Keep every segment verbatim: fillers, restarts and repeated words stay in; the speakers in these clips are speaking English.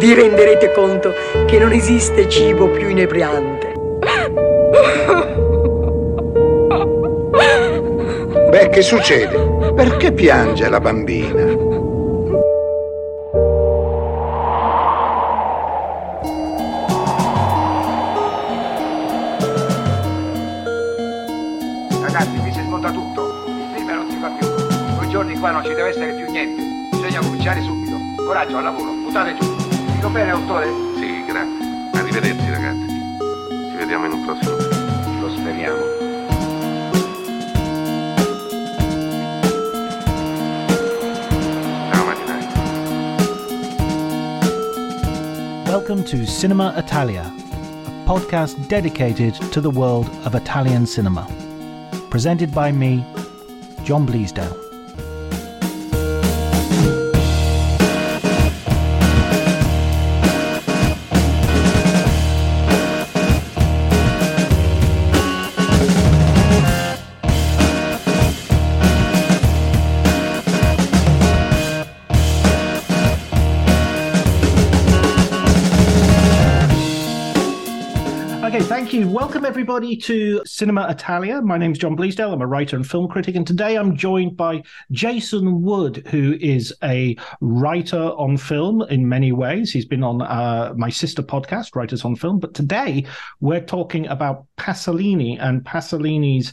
vi renderete conto che non esiste cibo più inebriante. Beh, che succede? Perché piange la bambina? Qua non ci deve essere più niente, bisogna cominciare subito. Coraggio, al lavoro, buttate giù. Dico bene, autore? Sì, grazie. Arrivederci, ragazzi. Ci vediamo in un prossimo film. Lo speriamo. Welcome to Cinema Italia, a podcast dedicated to the world of Italian cinema. Presented by me, John Bleasdale. Welcome everybody to Cinema Italia. My name's John Bleasdale. I'm a writer and film critic, and today I'm joined by Jason Wood, who is a writer on film in many ways. He's been on uh, my sister podcast, Writers on Film, but today we're talking about Pasolini and Pasolini's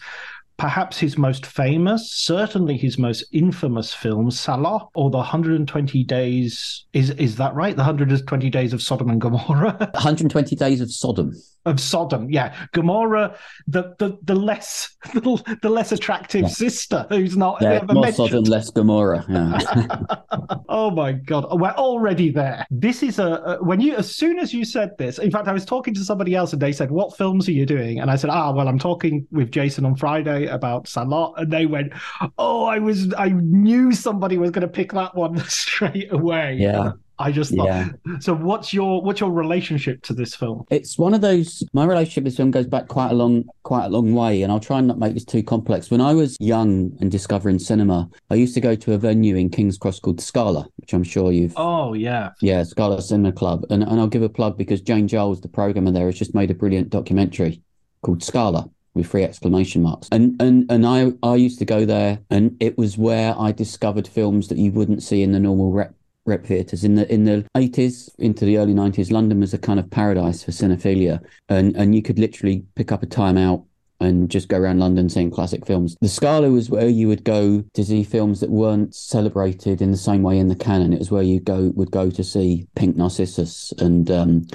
perhaps his most famous, certainly his most infamous film, Salò, or the one hundred twenty days, is is that right? The one hundred twenty days of Sodom and Gomorrah? one hundred twenty days of Sodom. Of Sodom, yeah. Gomorrah, the the, the less the, the less attractive yeah. sister who's not yeah, ever more mentioned. Sodom, less Gomorrah. Yeah. Oh my God, we're already there. This is a, when you, as soon as you said this, in fact, I was talking to somebody else and they said, what films are you doing? And I said, ah, well, I'm talking with Jason on Friday about Salò, and they went, oh, I was, I knew somebody was going to pick that one straight away. Yeah, I just thought. Yeah. So, what's your what's your relationship to this film? It's one of those. My relationship with this film goes back quite a long, quite a long way, and I'll try and not make this too complex. When I was young and discovering cinema, I used to go to a venue in King's Cross called Scala, which I'm sure you've. Oh yeah, yeah, Scala Cinema Club, and and I'll give a plug because Jane Giles, the programmer there, has just made a brilliant documentary called Scala, with three exclamation marks. And and and I, I used to go there, and it was where I discovered films that you wouldn't see in the normal rep rep theatres. In the in the eighties into the early nineties, London was a kind of paradise for cinephilia. And and you could literally pick up a time out and just go around London seeing classic films. The Scala was where you would go to see films that weren't celebrated in the same way in the canon. It was where you go would go to see Pink Narcissus and um,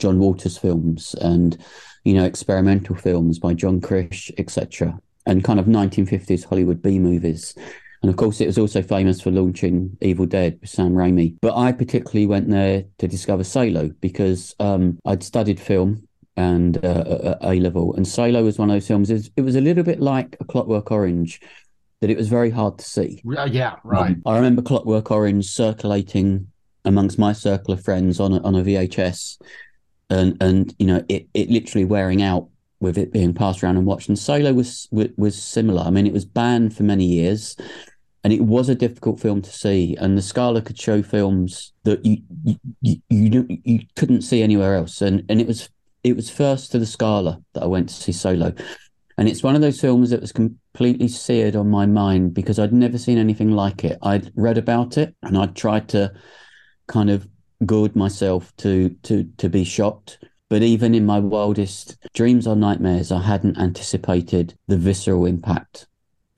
John Waters films and, you know, experimental films by John Krish, et cetera, and kind of nineteen fifties Hollywood B movies. And of course, it was also famous for launching Evil Dead with Sam Raimi. But I particularly went there to discover Salò because um, I'd studied film and uh, at A-level. And Salò was one of those films. It was, it was a little bit like a Clockwork Orange, that it was very hard to see. Uh, yeah, right. Um, I remember Clockwork Orange circulating amongst my circle of friends on a, on a V H S. And, and you know, it, it literally wearing out with it being passed around and watched. And Salò was, was was similar. I mean, it was banned for many years, and it was a difficult film to see. And the Scala could show films that you you you, you, you couldn't see anywhere else. And and it was it was first to the Scala that I went to see Salò. And it's one of those films that was completely seared on my mind because I'd never seen anything like it. I'd read about it and I'd tried to kind of gored myself to to to be shocked, but even in my wildest dreams or nightmares I hadn't anticipated the visceral impact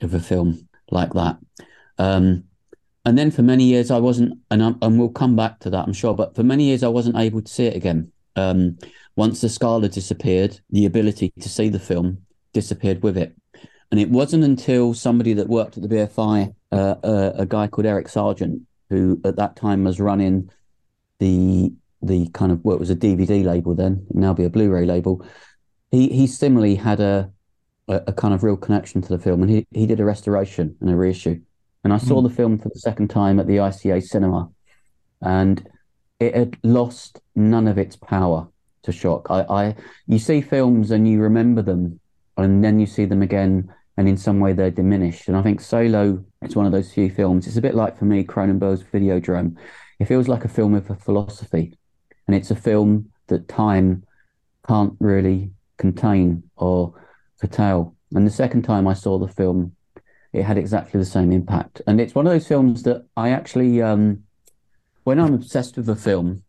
of a film like that. Um and then for many years I wasn't, and I'm, and we'll come back to that, I'm sure, but for many years I wasn't able to see it again. Um once the Scala disappeared, the ability to see the film disappeared with it. And it wasn't until somebody that worked at the B F I, uh, uh, a guy called Eric Sargent, who at that time was running the the kind of, what was a D V D label then, now be a Blu-ray label, he he similarly had a, a a kind of real connection to the film, and he he did a restoration and a reissue. And I saw mm. the film for the second time at the I C A cinema, and it had lost none of its power to shock. I, I you see films and you remember them, and then you see them again, and in some way they're diminished. And I think Salò is one of those few films. It's a bit like, for me, Cronenberg's Videodrome. It feels like a film with a philosophy. And it's a film that time can't really contain or curtail. And the second time I saw the film, it had exactly the same impact. And it's one of those films that I actually, um, when I'm obsessed with a film,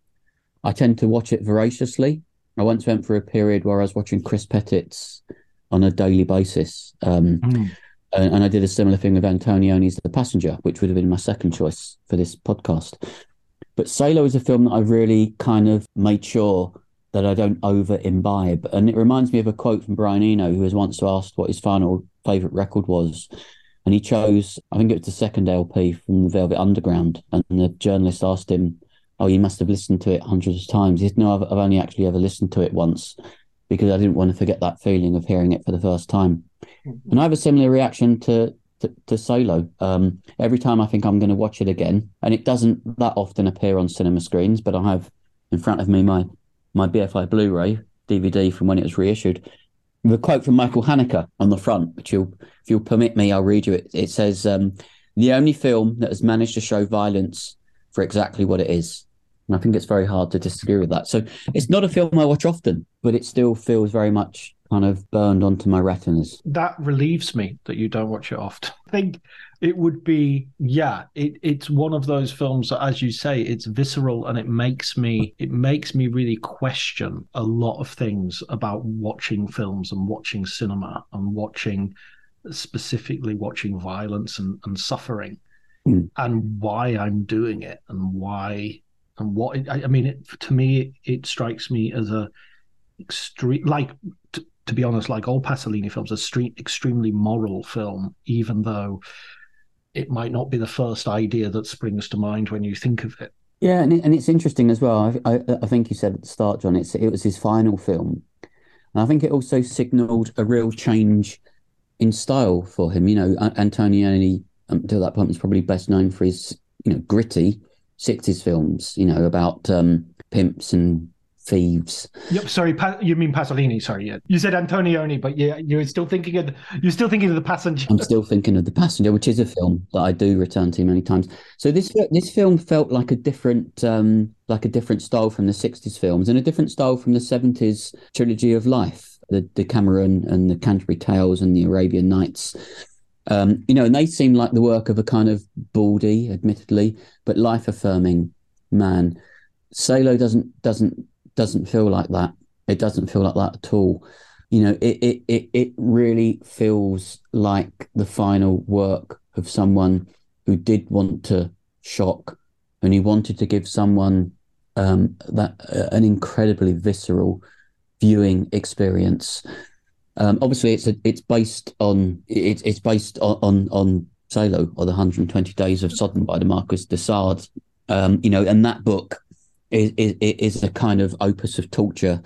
I tend to watch it voraciously. I once went for a period where I was watching Chris Pettit's on a daily basis. Um, mm. and, and I did a similar thing with Antonioni's The Passenger, which would have been my second choice for this podcast. But Salò is a film that I really kind of made sure that I don't over imbibe. And it reminds me of a quote from Brian Eno, who was once asked what his final favourite record was. And he chose, I think it was the second L P from the Velvet Underground. And the journalist asked him, oh, you must have listened to it hundreds of times. He said, no, I've, I've only actually ever listened to it once, because I didn't want to forget that feeling of hearing it for the first time. Mm-hmm. And I have a similar reaction to to, to Salò. Um, every time I think I'm going to watch it again, and it doesn't that often appear on cinema screens, but I have in front of me my, my B F I Blu-ray D V D from when it was reissued, with a quote from Michael Haneke on the front, which you'll, if you'll permit me, I'll read you it. It says, um, the only film that has managed to show violence for exactly what it is. And I think it's very hard to disagree with that. So it's not a film I watch often, but it still feels very much kind of burned onto my retinas. That relieves me that you don't watch it often. I think it would be, yeah, it, it's one of those films that, as you say, it's visceral, and it makes me, it makes me really question a lot of things about watching films and watching cinema and watching, specifically watching violence and, and suffering mm. and why I'm doing it and why... And what it, I mean, it, to me, it, it strikes me as a extreme, like t- to be honest, like all Pasolini films, a street, extremely moral film, even though it might not be the first idea that springs to mind when you think of it. Yeah, and it, and it's interesting as well. I, I, I think you said at the start, John, it's it was his final film, and I think it also signalled a real change in style for him. You know, Antonioni until that point was probably best known for his, you know, gritty sixties films, you know, about um, pimps and thieves. Yep, sorry, pa- you mean Pasolini? Sorry, yeah. You said Antonioni, but yeah, you're still thinking of the, you're still thinking of The Passenger. I'm still thinking of The Passenger, which is a film that I do return to many times. So this this film felt like a different um, like a different style from the sixties films, and a different style from the seventies trilogy of life, the Decameron and the Canterbury Tales and the Arabian Nights. Um, you know, and they seem like the work of a kind of baldy, admittedly, but life-affirming man. Salò doesn't doesn't doesn't feel like that. It doesn't feel like that at all. You know, it it it, it really feels like the final work of someone who did want to shock, and he wanted to give someone um, that uh, an incredibly visceral viewing experience. Um, obviously, it's a, it's based on it's it's based on on, on Salò, or the one hundred twenty Days of Sodom by the Marquis de Sade, um, you know, and that book is, is is a kind of opus of torture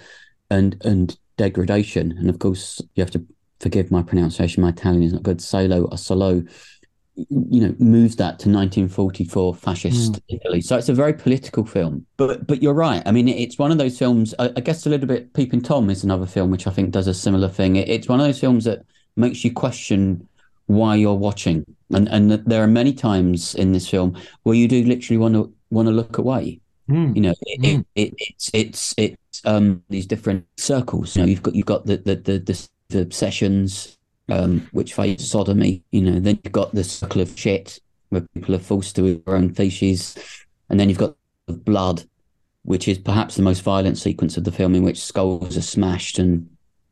and and degradation. And of course, you have to forgive my pronunciation; my Italian is not good. Salò or Salò, you know, moves that to nineteen forty-four fascist mm. Italy. So it's a very political film. But but you're right. I mean, it's one of those films, I, I guess a little bit, Peeping Tom is another film which I think does a similar thing. It, it's one of those films that makes you question why you're watching. And and there are many times in this film where you do literally want to want to look away. Mm. You know, it, mm. it, it, it's it's it's um these different circles. You know, you've got you've got the the the, the, the obsessions, Um, which face sodomy, you know, then you've got the circle of shit where people are forced to eat their own feces, and then you've got the blood, which is perhaps the most violent sequence of the film, in which skulls are smashed and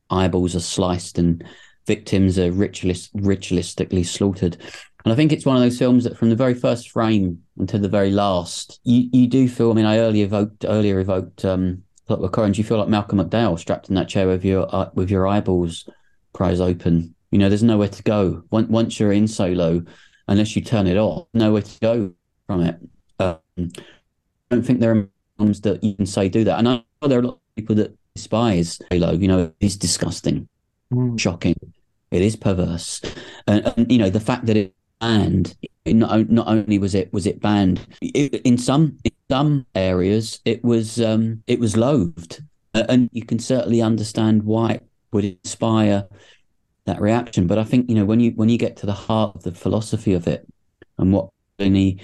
eyeballs are sliced and victims are ritualist, ritualistically slaughtered. And I think it's one of those films that from the very first frame until the very last, you, you do feel, I mean, I earlier evoked, earlier evoked um, Clockwork Orange, you feel like Malcolm McDowell strapped in that chair with your, uh, with your eyeballs prized open. You know, there's nowhere to go. Once you're in Salò, unless you turn it off, nowhere to go from it. Um, I don't think there are films that you can say do that. And I know there are a lot of people that despise Salò. You know, it's disgusting, mm. shocking. It is perverse. And, and, you know, the fact that it banned, it not, not only was it was it banned, it, in some in some areas, it was, um, it was loathed. And you can certainly understand why it would inspire that reaction. But I think, you know, when you when you get to the heart of the philosophy of it and what Pasolini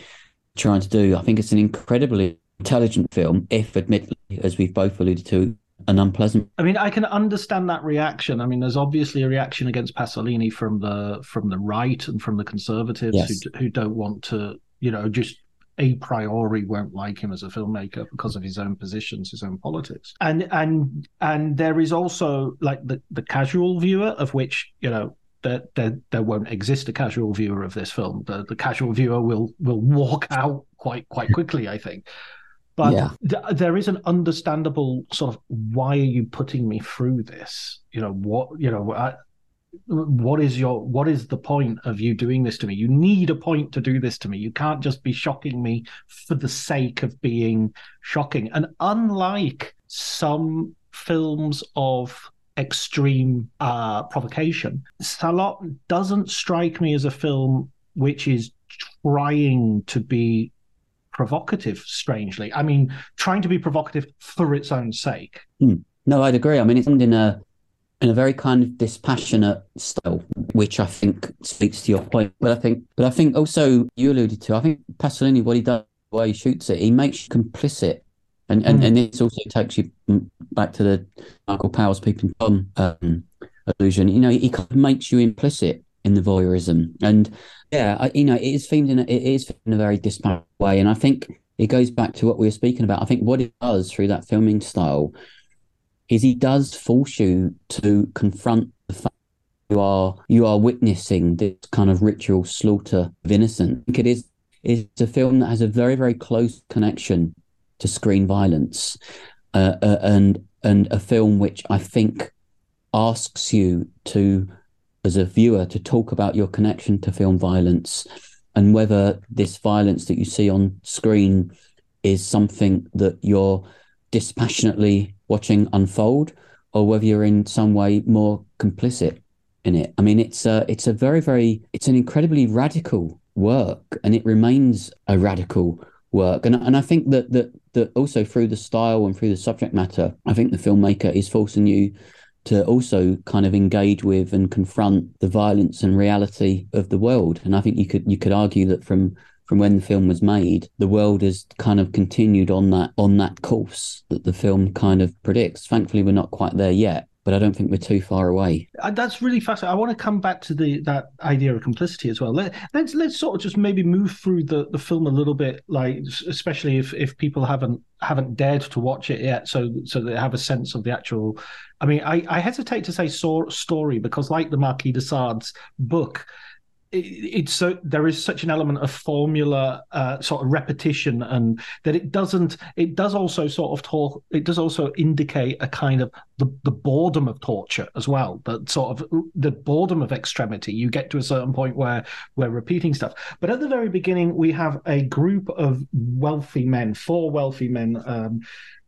trying to do, I think it's an incredibly intelligent film, if admittedly, as we've both alluded to, an unpleasant. I mean, I can understand that reaction. I mean, there's obviously a reaction against Pasolini from the from the right and from the conservatives, yes, who who don't want to, you know, just a priori won't like him as a filmmaker because of his own positions, his own politics. And and and there is also like the, the casual viewer, of which, you know, there, there there won't exist a casual viewer of this film. The the casual viewer will will walk out quite quite quickly, I think. But yeah, th- there is an understandable sort of, why are you putting me through this? You know, what, you know, I, what is your, what is the point of you doing this to me? You need a point to do this to me. You can't just be shocking me for the sake of being shocking. And unlike some films of extreme uh, provocation, Salò doesn't strike me as a film which is trying to be provocative, strangely. I mean, trying to be provocative for its own sake. Mm. No, I'd agree. I mean, it's in a in a very kind of dispassionate style, which I think speaks to your point. But I think, but I think also you alluded to, I think Pasolini, what he does, the way he shoots it, he makes you complicit, and and, mm. and this also takes you back to the Michael Powell's Peeping Tom um, illusion. You know, he kind of makes you implicit in the voyeurism, and yeah, I, you know, it is themed in a, it is in a very disparate way, and I think it goes back to what we were speaking about. I think what it does through that filming style is he does force you to confront the fact you are you are witnessing this kind of ritual slaughter of innocence. I think it is it's a film that has a very very close connection to screen violence, uh, uh, and and a film which I think asks you to, as a viewer, to talk about your connection to film violence and whether this violence that you see on screen is something that you're dispassionately watching unfold, or whether you're in some way more complicit in it. I mean, it's a, it's a very, very, it's an incredibly radical work, and it remains a radical work. And and I think that that that also through the style and through the subject matter, I think the filmmaker is forcing you to also kind of engage with and confront the violence and reality of the world. And I think you could you could argue that from from when the film was made, the world has kind of continued on that on that course that the film kind of predicts. Thankfully, we're not quite there yet, but I don't think we're too far away. That's really fascinating. I want to come back to the that idea of complicity as well. Let, let's let's sort of just maybe move through the, the film a little bit, like especially if, if people haven't haven't dared to watch it yet, so so they have a sense of the actual. I mean, I, I hesitate to say so, story, because like the Marquis de Sade's book, it, it's so there is such an element of formula, uh, sort of repetition, and that it doesn't. It does also sort of talk. It does also indicate a kind of the, the boredom of torture as well. That sort of the boredom of extremity. You get to a certain point where we're repeating stuff. But at the very beginning, we have a group of wealthy men, four wealthy men, um,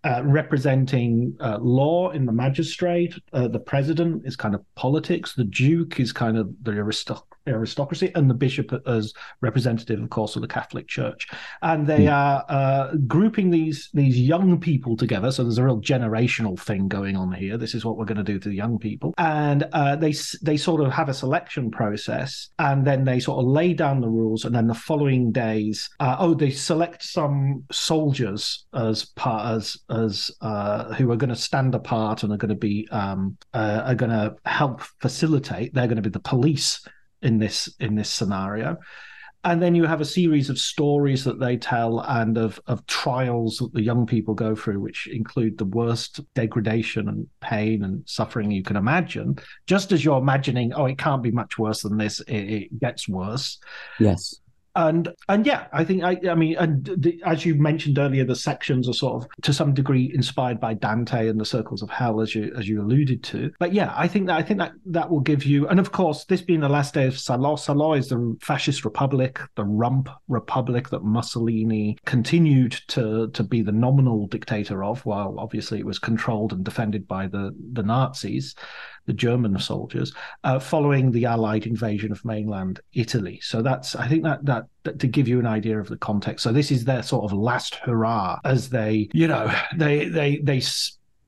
uh, representing uh, law in the magistrate. Uh, the president is kind of politics. The duke is kind of the aristocracy. aristocracy and the bishop as representative, of course, of the Catholic Church, and they are uh, grouping these these young people together. So there's a real generational thing going on here. This is what we're going to do to the young people, and uh, they they sort of have a selection process, and then they sort of lay down the rules, and then the following days, uh, oh, they select some soldiers as part as as uh, who are going to stand apart and are going to be um, uh, are going to help facilitate. They're going to be the police in this in this scenario. And then you have a series of stories that they tell and of of trials that the young people go through, which include the worst degradation and pain and suffering you can imagine. Just as you're imagining, oh, it can't be much worse than this, it, it gets worse. Yes. And and yeah, I think, I I mean, and the, as you mentioned earlier, the sections are sort of, to some degree, inspired by Dante and the circles of hell, as you as you alluded to. But yeah, I think that I think that, that will give you, and of course, this being the last day of Salò, Salò is the fascist republic, the rump republic that Mussolini continued to, to be the nominal dictator of, while obviously it was controlled and defended by the, the Nazis, the German soldiers, uh, following the Allied invasion of mainland Italy. So that's, I think that, that that to give you an idea of the context. So this is their sort of last hurrah as they, you know, they they they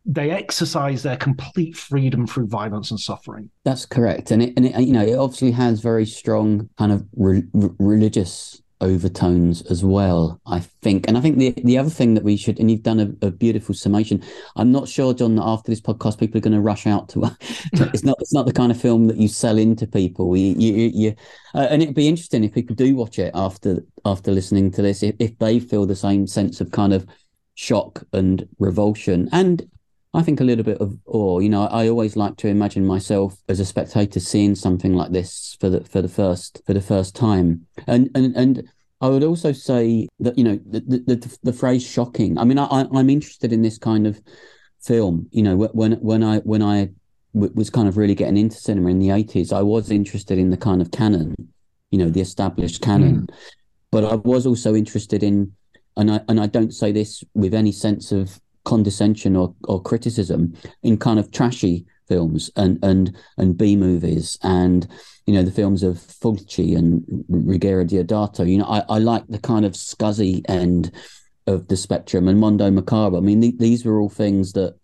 they exercise their complete freedom through violence and suffering. That's correct, and it and it, you know, it obviously has very strong kind of re- religious overtones as well, I think. And I think the the other thing that we should, and you've done a, a beautiful summation. I'm not sure, John, that after this podcast people are going to rush out to. It's not it's not the kind of film that you sell into people. You you, you uh, and it'd be interesting if people do watch it after after listening to this, if, if they feel the same sense of kind of shock and revulsion, and I think a little bit of awe. You know, I always like to imagine myself as a spectator seeing something like this for the for the first for the first time. And and and I would also say that, you know, the the, the, the phrase "shocking." I mean, I, I I'm interested in this kind of film. You know, when when I when I w- was kind of really getting into cinema in the eighties, I was interested in the kind of canon, you know, the established canon. Mm. But I was also interested in, and I and I don't say this with any sense of condescension or, or criticism, in kind of trashy films and and and B movies, and, you know, the films of Fulci and Righiera Deodato. You know, I, I like the kind of scuzzy end of the spectrum, and Mondo Macabro. I mean, th- these were all things that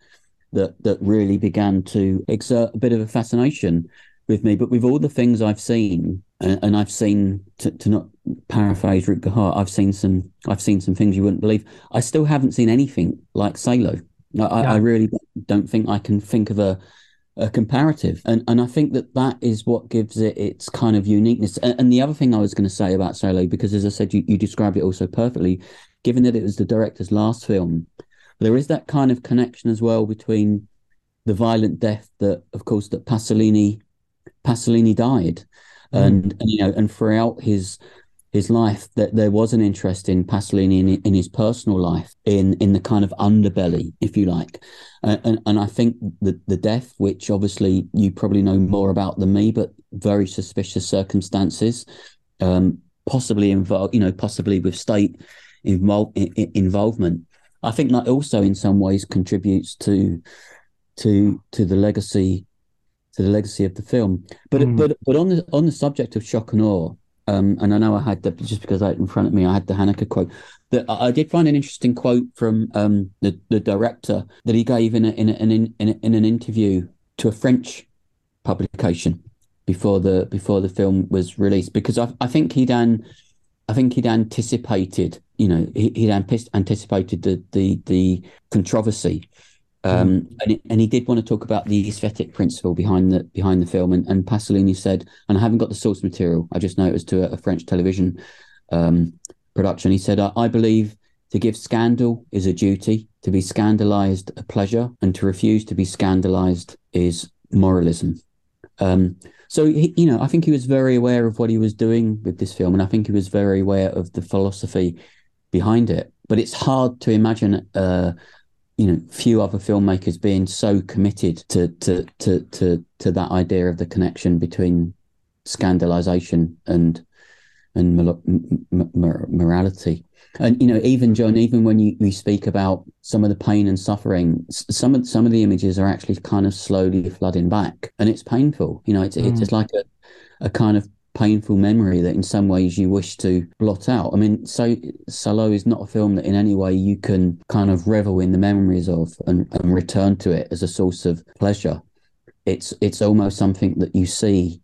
that that really began to exert a bit of a fascination with me. But with all the things I've seen, and, and I've seen, to, to not paraphrase Rutger Hauer, I've seen some I've seen some things you wouldn't believe. I still haven't seen anything like Salò. I, yeah. I, I really don't think I can think of a a comparative, and and I think that that is what gives it its kind of uniqueness. And, and the other thing I was going to say about Salò, because as I said, you, you described it also perfectly, given that it was the director's last film, there is that kind of connection as well between the violent death that, of course, that Pasolini Pasolini died, and, mm. and you know, and throughout his his life, that there was an interest in Pasolini in, in his personal life, in in the kind of underbelly, if you like, uh, and and I think the the death, which obviously you probably know more about than me, but very suspicious circumstances, um, possibly involved, you know, possibly with state involve, in, involvement. I think that also in some ways contributes to to to the legacy. to the legacy of the film. But mm. but but on the on the subject of shock and awe, um, and I know I had the, just because I had it in front of me, I had the Haneke quote, that I did find an interesting quote from um, the, the director that he gave in a, in, a, in, a, in, a, in an interview to a French publication before the before the film was released, because I I think he'd an, I think he'd anticipated, you know, he'd anticipated the the, the controversy. Um, and, it, and he did want to talk about the aesthetic principle behind the behind the film, and, and Pasolini said, and I haven't got the source material, I just know it was to a, a French television um, production. He said, I, I believe to give scandal is a duty, to be scandalized a pleasure, and to refuse to be scandalized is moralism. Um, so, he, you know, I think he was very aware of what he was doing with this film, and I think he was very aware of the philosophy behind it. But it's hard to imagine uh you know, few other filmmakers being so committed to to to to, to that idea of the connection between scandalization and and mor- mor- morality. And, you know, even John, even when you, you speak about some of the pain and suffering, some of some of the images are actually kind of slowly flooding back, and it's painful. You know, it's mm. it's like a, a kind of painful memory that in some ways you wish to blot out. I mean, so Salò is not a film that in any way you can kind of revel in the memories of and, and return to it as a source of pleasure. It's it's almost something that you see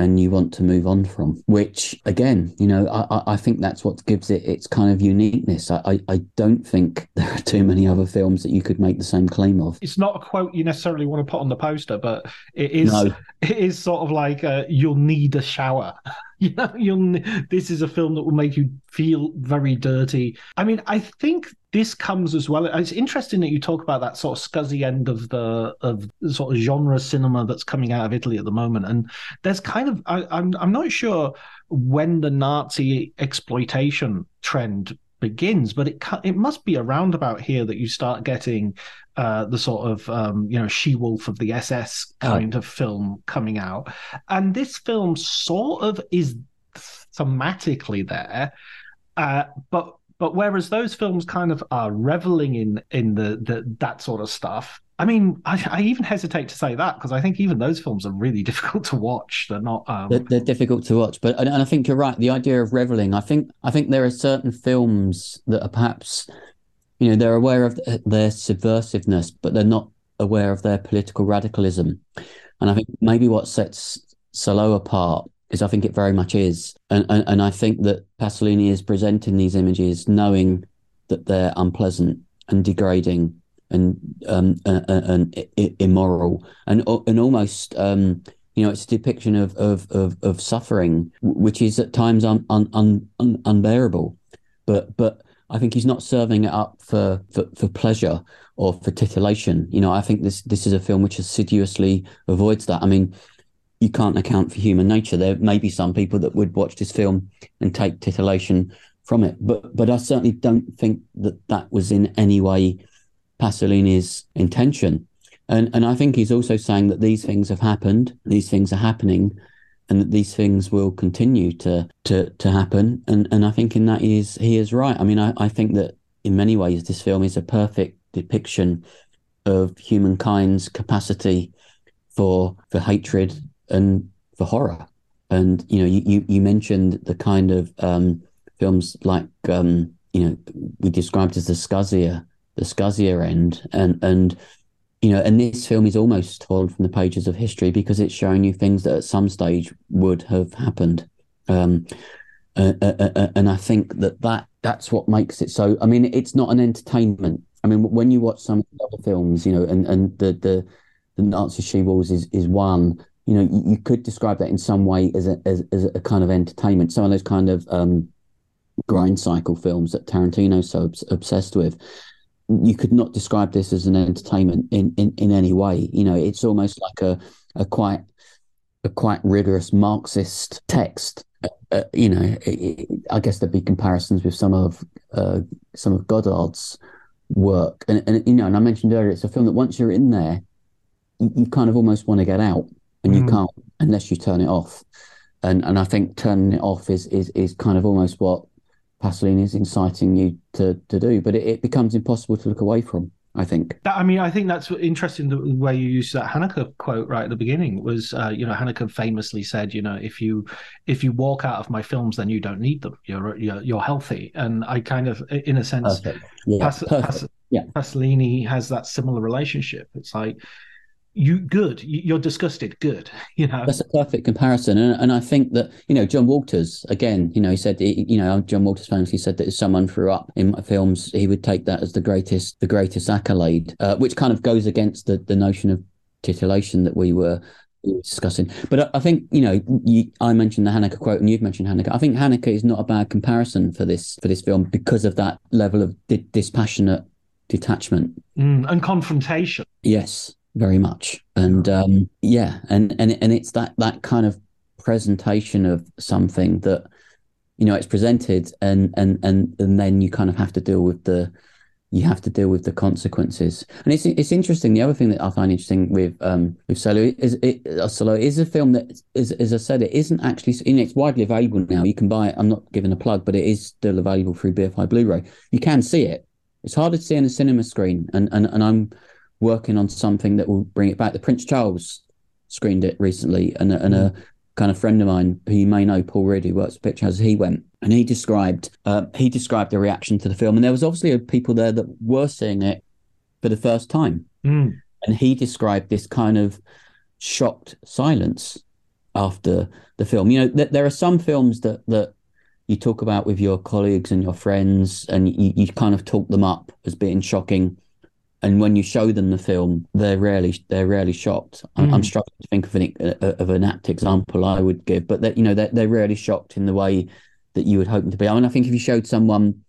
and you want to move on from, which again, you know, I, I think that's what gives it its kind of uniqueness. I, I, I don't think there are too many other films that you could make the same claim of. It's not a quote you necessarily want to put on the poster, but it is no. It is sort of like uh, you'll need a shower. You know, you'll, this is a film that will make you feel very dirty. I mean, I think this comes as well. It's interesting that you talk about that sort of scuzzy end of the of sort of genre cinema that's coming out of Italy at the moment. And there's kind of I, I'm I'm not sure when the Nazi exploitation trend begins, but it it must be around about here that you start getting uh, the sort of um, you know She-Wolf of the S S kind oh. of film coming out, and this film sort of is thematically there, uh, but but whereas those films kind of are reveling in in the, the that sort of stuff. I mean, I, I even hesitate to say that because I think even those films are really difficult to watch. They're not. Um... They're, they're difficult to watch, but and, and I think you're right. The idea of reveling, I think, I think there are certain films that are perhaps, you know, they're aware of their subversiveness, but they're not aware of their political radicalism. And I think maybe what sets Salò apart because I think it very much is. And, and and I think that Pasolini is presenting these images knowing that they're unpleasant and degrading and um and, and, and immoral and and almost um you know, it's a depiction of of of, of suffering, which is at times un, un, un, un, unbearable. But but I think he's not serving it up for, for, for pleasure or for titillation. You know, I think this this is a film which assiduously avoids that. I mean, you can't account for human nature. There may be some people that would watch this film and take titillation from it, but but I certainly don't think that that was in any way Pasolini's intention. And and I think he's also saying that these things have happened, these things are happening, and that these things will continue to to to happen. And and I think in that he is he is right. I mean, I, I think that in many ways this film is a perfect depiction of humankind's capacity for for hatred and for horror. And you know, you you, you mentioned the kind of um, films like um, you know, we described as the Scuzia, the Scuzia end, and and. You know, and this film is almost torn from the pages of history because it's showing you things that at some stage would have happened. Um, uh, uh, uh, and I think that, that that's what makes it so. I mean, it's not an entertainment. I mean, when you watch some of the other films, you know, and, and the, the the Nazi She-Wolves is, is one, you know, you, you could describe that in some way as a, as, as a kind of entertainment. Some of those kind of um, grind cycle films that Tarantino's so obs- obsessed with. You could not describe this as an entertainment in, in, in any way. You know, it's almost like a, a quite a quite rigorous Marxist text. Uh, you know, it, it, I guess there'd be comparisons with some of uh, some of Godard's work. And, and you know, and I mentioned earlier, it's a film that once you're in there, you, you kind of almost want to get out, and mm-hmm. you can't unless you turn it off. And and I think turning it off is is is kind of almost what Pasolini is inciting you to, to do, but it, it becomes impossible to look away from, I think. That, I mean, I think that's interesting, the way you used that Haneke quote right at the beginning was, uh, you know, Haneke famously said, you know, if you if you walk out of my films, then you don't need them. You're you're, you're healthy. And I kind of, in a sense, perfect. Yeah. Pas, Pas, yeah. Pasolini has that similar relationship. It's like, you good, you're disgusted, good, you know. That's a perfect comparison. And, and I think that, you know, John Waters, again, you know, he said, you know, John Waters famously said that if someone threw up in my films, he would take that as the greatest, the greatest accolade, uh, which kind of goes against the, the notion of titillation that we were discussing. But I, I think, you know, you, I mentioned the Haneke quote and you've mentioned Haneke. I think Haneke is not a bad comparison for this, for this film because of that level of di- dispassionate detachment. Mm, and confrontation. Yes. Very much. And um, yeah, and, and and it's that that kind of presentation of something that, you know, it's presented and and and and then you kind of have to deal with the you have to deal with the consequences. And it's it's interesting. The other thing that I find interesting with um with Salò is it Salò is a film that is, as I said, it isn't actually, you know, it's widely available now. You can buy it. I'm not giving a plug, but it is still available through B F I Blu-ray. You can see it. It's harder to see on a cinema screen, and and, and I'm working on something that will bring it back. The Prince Charles screened it recently, and, and a kind of friend of mine who you may know, Paul Reed, who works at Pictures, he went and he described uh, he described the reaction to the film, and there was obviously people there that were seeing it for the first time, mm. and he described this kind of shocked silence after the film. You know, th- there are some films that that you talk about with your colleagues and your friends, and you, you kind of talk them up as being shocking. And when you show them the film, they're rarely they're rarely shocked. I'm, mm. I'm struggling to think of an of an apt example I would give, but that, you know, they're, they're rarely shocked in the way that you would hope them to be. I mean, I think if you showed someone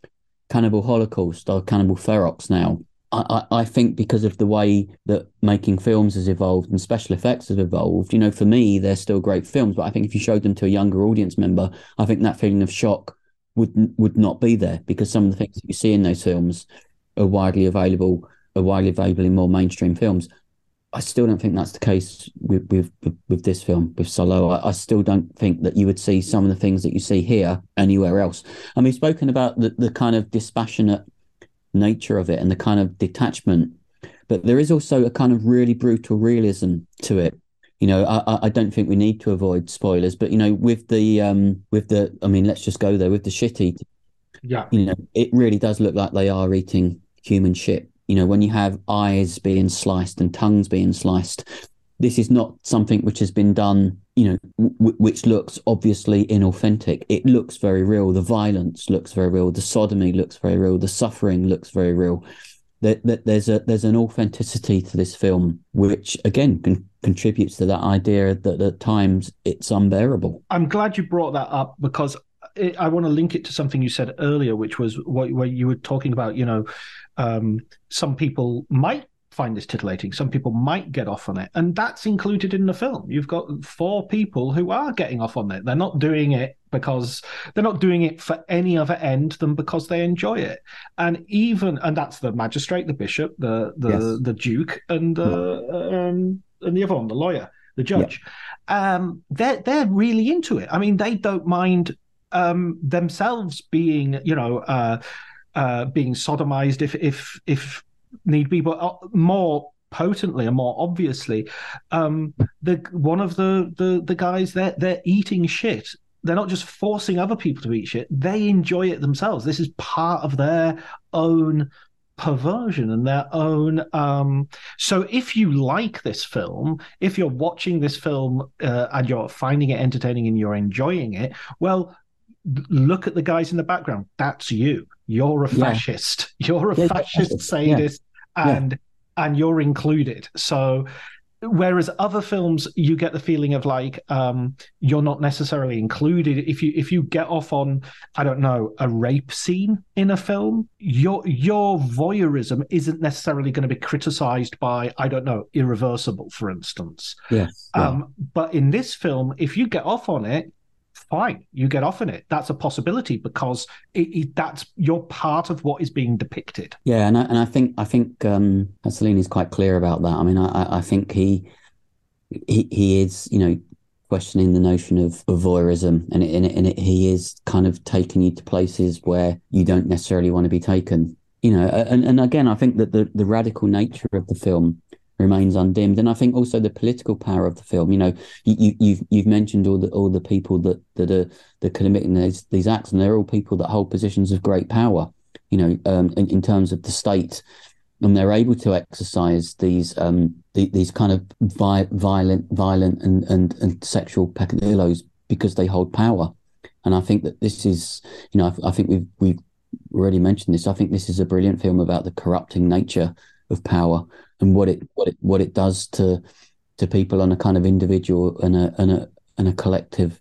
Cannibal Holocaust or Cannibal Ferox now, I, I, I think because of the way that making films has evolved and special effects has evolved, you know, for me they're still great films. But I think if you showed them to a younger audience member, I think that feeling of shock would would not be there because some of the things that you see in those films are widely available. Are widely available in more mainstream films. I still don't think that's the case with with, with this film, with Salò. I, I still don't think that you would see some of the things that you see here anywhere else. And we've spoken about the, the kind of dispassionate nature of it and the kind of detachment, but there is also a kind of really brutal realism to it. You know, I, I don't think we need to avoid spoilers, but you know, with the um, with the, I mean, let's just go there with the shit eating. Yeah, you know, it really does look like they are eating human shit. You know, when you have eyes being sliced and tongues being sliced, this is not something which has been done you know, w which looks obviously inauthentic. It looks very real. The violence looks very real. The sodomy looks very real. The suffering looks very real. That that there's a there's an authenticity to this film, which again con contributes to that idea that at times it's unbearable. I'm glad you brought that up, because it, I want to link it to something you said earlier, which was what where you were talking about. You know, um, some people might find this titillating. Some people might get off on it, and that's included in the film. You've got four people who are getting off on it. They're not doing it because they're not doing it for any other end than because they enjoy it. And even and that's the magistrate, the bishop, the the yes. the duke, and uh, yeah. um, and the other one, the lawyer, the judge. Yeah. Um, they're they're really into it. I mean, they don't mind um, themselves being, you know, uh, uh, being sodomized if if if. need be, but more potently and more obviously, um, the one of the the the guys, they're they're eating shit. They're not just forcing other people to eat shit. They enjoy it themselves. This is part of their own perversion and their own. Um, so if you like this film, if you're watching this film uh, and you're finding it entertaining and you're enjoying it, well, look at the guys in the background. That's you. You're a fascist. Yeah. You're a yeah, fascist sadist. Yeah. And yeah. and you're included. So whereas other films, you get the feeling of like um, you're not necessarily included. If you if you get off on, I don't know, a rape scene in a film, your your voyeurism isn't necessarily going to be criticized by, I don't know, Irreversible, for instance. Yes. Yeah. Um, but in this film, if you get off on it, fine, you get off in it. That's a possibility, because it, it, that's you're part of what is being depicted. Yeah, and I, and I think I think um, Pasolini's quite clear about that. I mean, I, I think he, he he is, you know, questioning the notion of, of voyeurism, and it, and, it, and it, he is kind of taking you to places where you don't necessarily want to be taken. You know, and and again, I think that the the radical nature of the film remains undimmed, and I think also the political power of the film. You know, you, you've you've mentioned all the all the people that that are that committing these these acts, and they're all people that hold positions of great power. You know, um, in, in terms of the state, and they're able to exercise these um the, these kind of vi violent violent and and and sexual peccadillos because they hold power. And I think that this is, you know, I, I think we've we've already mentioned this. I think this is a brilliant film about the corrupting nature of power, and what it what it what it does to to people on a kind of individual and a and a and a collective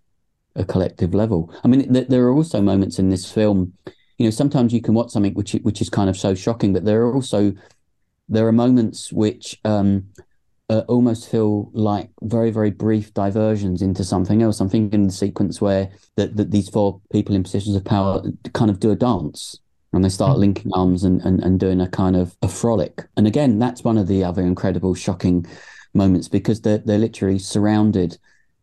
a collective level. I mean, th there are also moments in this film, you know, sometimes you can watch something which which is kind of so shocking, but there are also there are moments which um, uh, almost feel like very very brief diversions into something else. I'm thinking the sequence where that the, these four people in positions of power kind of do a dance, and they start linking arms and, and, and doing a kind of a frolic. And again, that's one of the other incredible, shocking moments, because they're, they're literally surrounded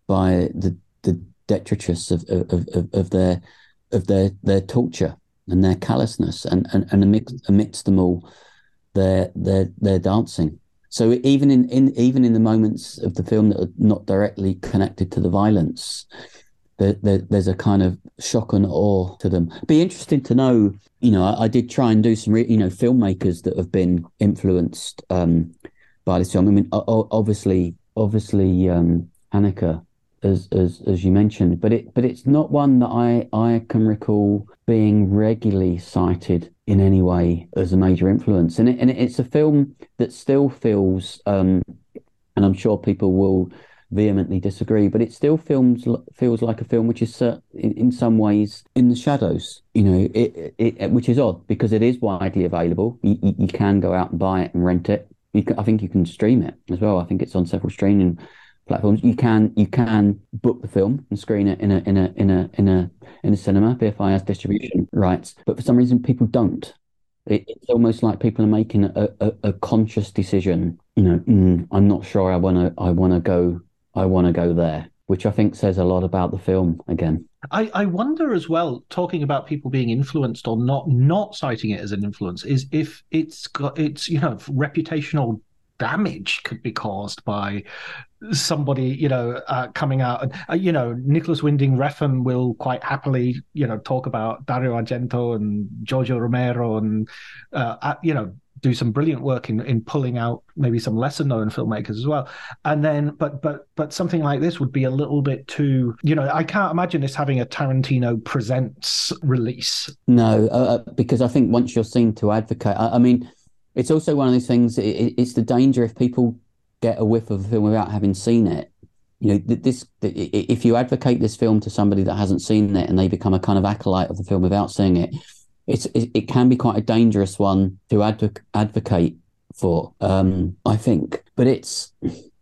by the, the detritus of, of, of, of, their, of their, their torture and their callousness. And, and, and amidst, amidst them all, they're, they're, they're dancing. So even in, in, even in the moments of the film that are not directly connected to the violence, There, there, there's a kind of shock and awe to them. It'd be interesting to know, you know, I, I did try and do some, re you know, filmmakers that have been influenced um, by this film. I mean, obviously, obviously, um, Haneke, as, as as you mentioned, but it but it's not one that I I can recall being regularly cited in any way as a major influence. And it, and it's a film that still feels, um, and I'm sure people will vehemently disagree, but it still films feels like a film which is uh, in, in some ways in the shadows, you know, it, it, it which is odd, because it is widely available. You, you can go out and buy it and rent it. You can, I think you can stream it as well. I think it's on several streaming platforms. You can you can book the film and screen it in a in a in a in a in a cinema. B F I has distribution rights, but for some reason people don't. It, it's almost like people are making a, a, a conscious decision, you know, mm, I'm not sure I want to I want to go I want to go there, which I think says a lot about the film again. I, I wonder as well, talking about people being influenced or not, not citing it as an influence, is if it's got, it's, you know, reputational damage could be caused by somebody, you know, uh, coming out. And, uh, you know, Nicholas Winding Refn will quite happily, you know, talk about Dario Argento and Giorgio Romero and, uh, uh, you know, do some brilliant work in, in pulling out maybe some lesser known filmmakers as well. And then, but but but something like this would be a little bit too, you know, I can't imagine this having a Tarantino Presents release. No, uh, because I think once you're seen to advocate, I, I mean, it's also one of those things, it, it's the danger if people get a whiff of a film without having seen it. You know, this, if you advocate this film to somebody that hasn't seen it and they become a kind of acolyte of the film without seeing it, it's, it can be quite a dangerous one to advoc- advocate for, um, I think. But it's,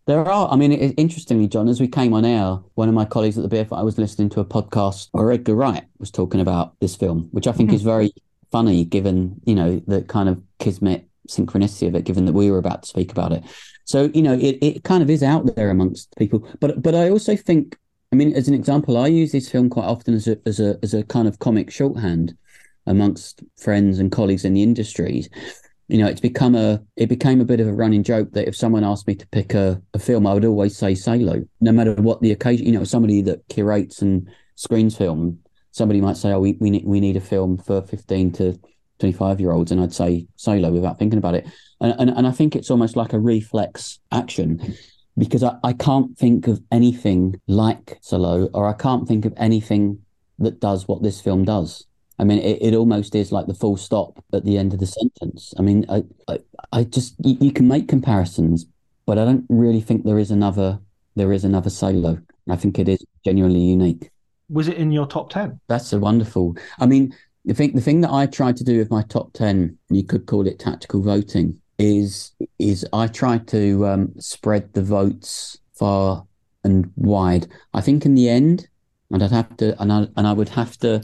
there are, I mean, it, interestingly, John, as we came on air, one of my colleagues at the B F I, I was listening to a podcast where Edgar Wright was talking about this film, which I think mm-hmm. is very funny given, you know, the kind of kismet synchronicity of it, given that we were about to speak about it. So, you know, it, it kind of is out there amongst people. But but I also think, I mean, as an example, I use this film quite often as a as a, as a kind of comic shorthand amongst friends and colleagues in the industries. You know, it's become a it became a bit of a running joke that if someone asked me to pick a, a film, I would always say Salò, no matter what the occasion. You know, somebody that curates and screens film, somebody might say, oh, we we need, we need a film for fifteen to twenty-five year olds, and I'd say Salò without thinking about it. And, and and I think it's almost like a reflex action, because I, I can't think of anything like Salò, or I can't think of anything that does what this film does. I mean, it, it almost is like the full stop at the end of the sentence. I mean, I I, I just you, you can make comparisons, but I don't really think there is another there is another Salò. I think it is genuinely unique. Was it in your top ten? That's a wonderful. I mean. The thing, the thing that I tried to do with my top ten, and you could call it tactical voting, is is I tried to um, spread the votes far and wide. I think in the end, and I'd have to, and I and I would have to,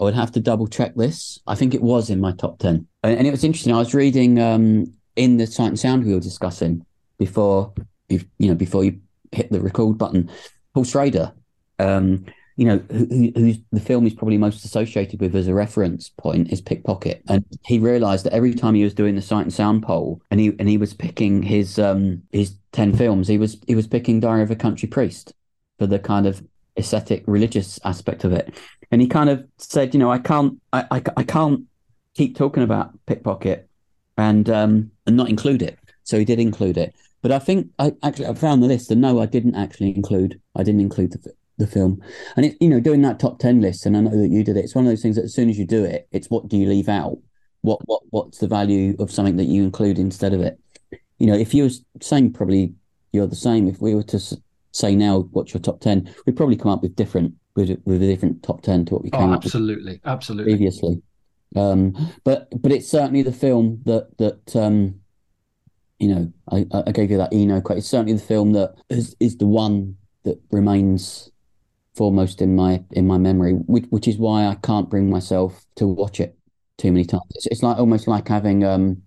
I would have to double check this. I think it was in my top ten, and, and it was interesting. I was reading um, in the Sight and Sound we were discussing before, you know, before you hit the record button, Paul Schrader. Um, You know, who, who's the film is probably most associated with as a reference point is Pickpocket, and he realised that every time he was doing the Sight and Sound poll, and he and he was picking his um his ten films, he was he was picking Diary of a Country Priest for the kind of ascetic religious aspect of it, and he kind of said, you know, I can't I I, I can't keep talking about Pickpocket and um and not include it, so he did include it. But I think I actually I found the list, and no, I didn't actually include I didn't include the. the film. And it, you know, doing that top ten list, and I know that you did it, it's one of those things that as soon as you do it, it's what do you leave out? What what what's the value of something that you include instead of it? You know, if you were saying probably you're the same, if we were to say now what's your top ten, we'd probably come up with different with, with a different top ten to what we came oh, absolutely, up with absolutely previously. Um, but but it's certainly the film that that um, you know, I, I gave you that Eno quote. It's certainly the film that is, is the one that remains foremost in my in my memory, which, which is why I can't bring myself to watch it too many times. It's, it's like almost like having um,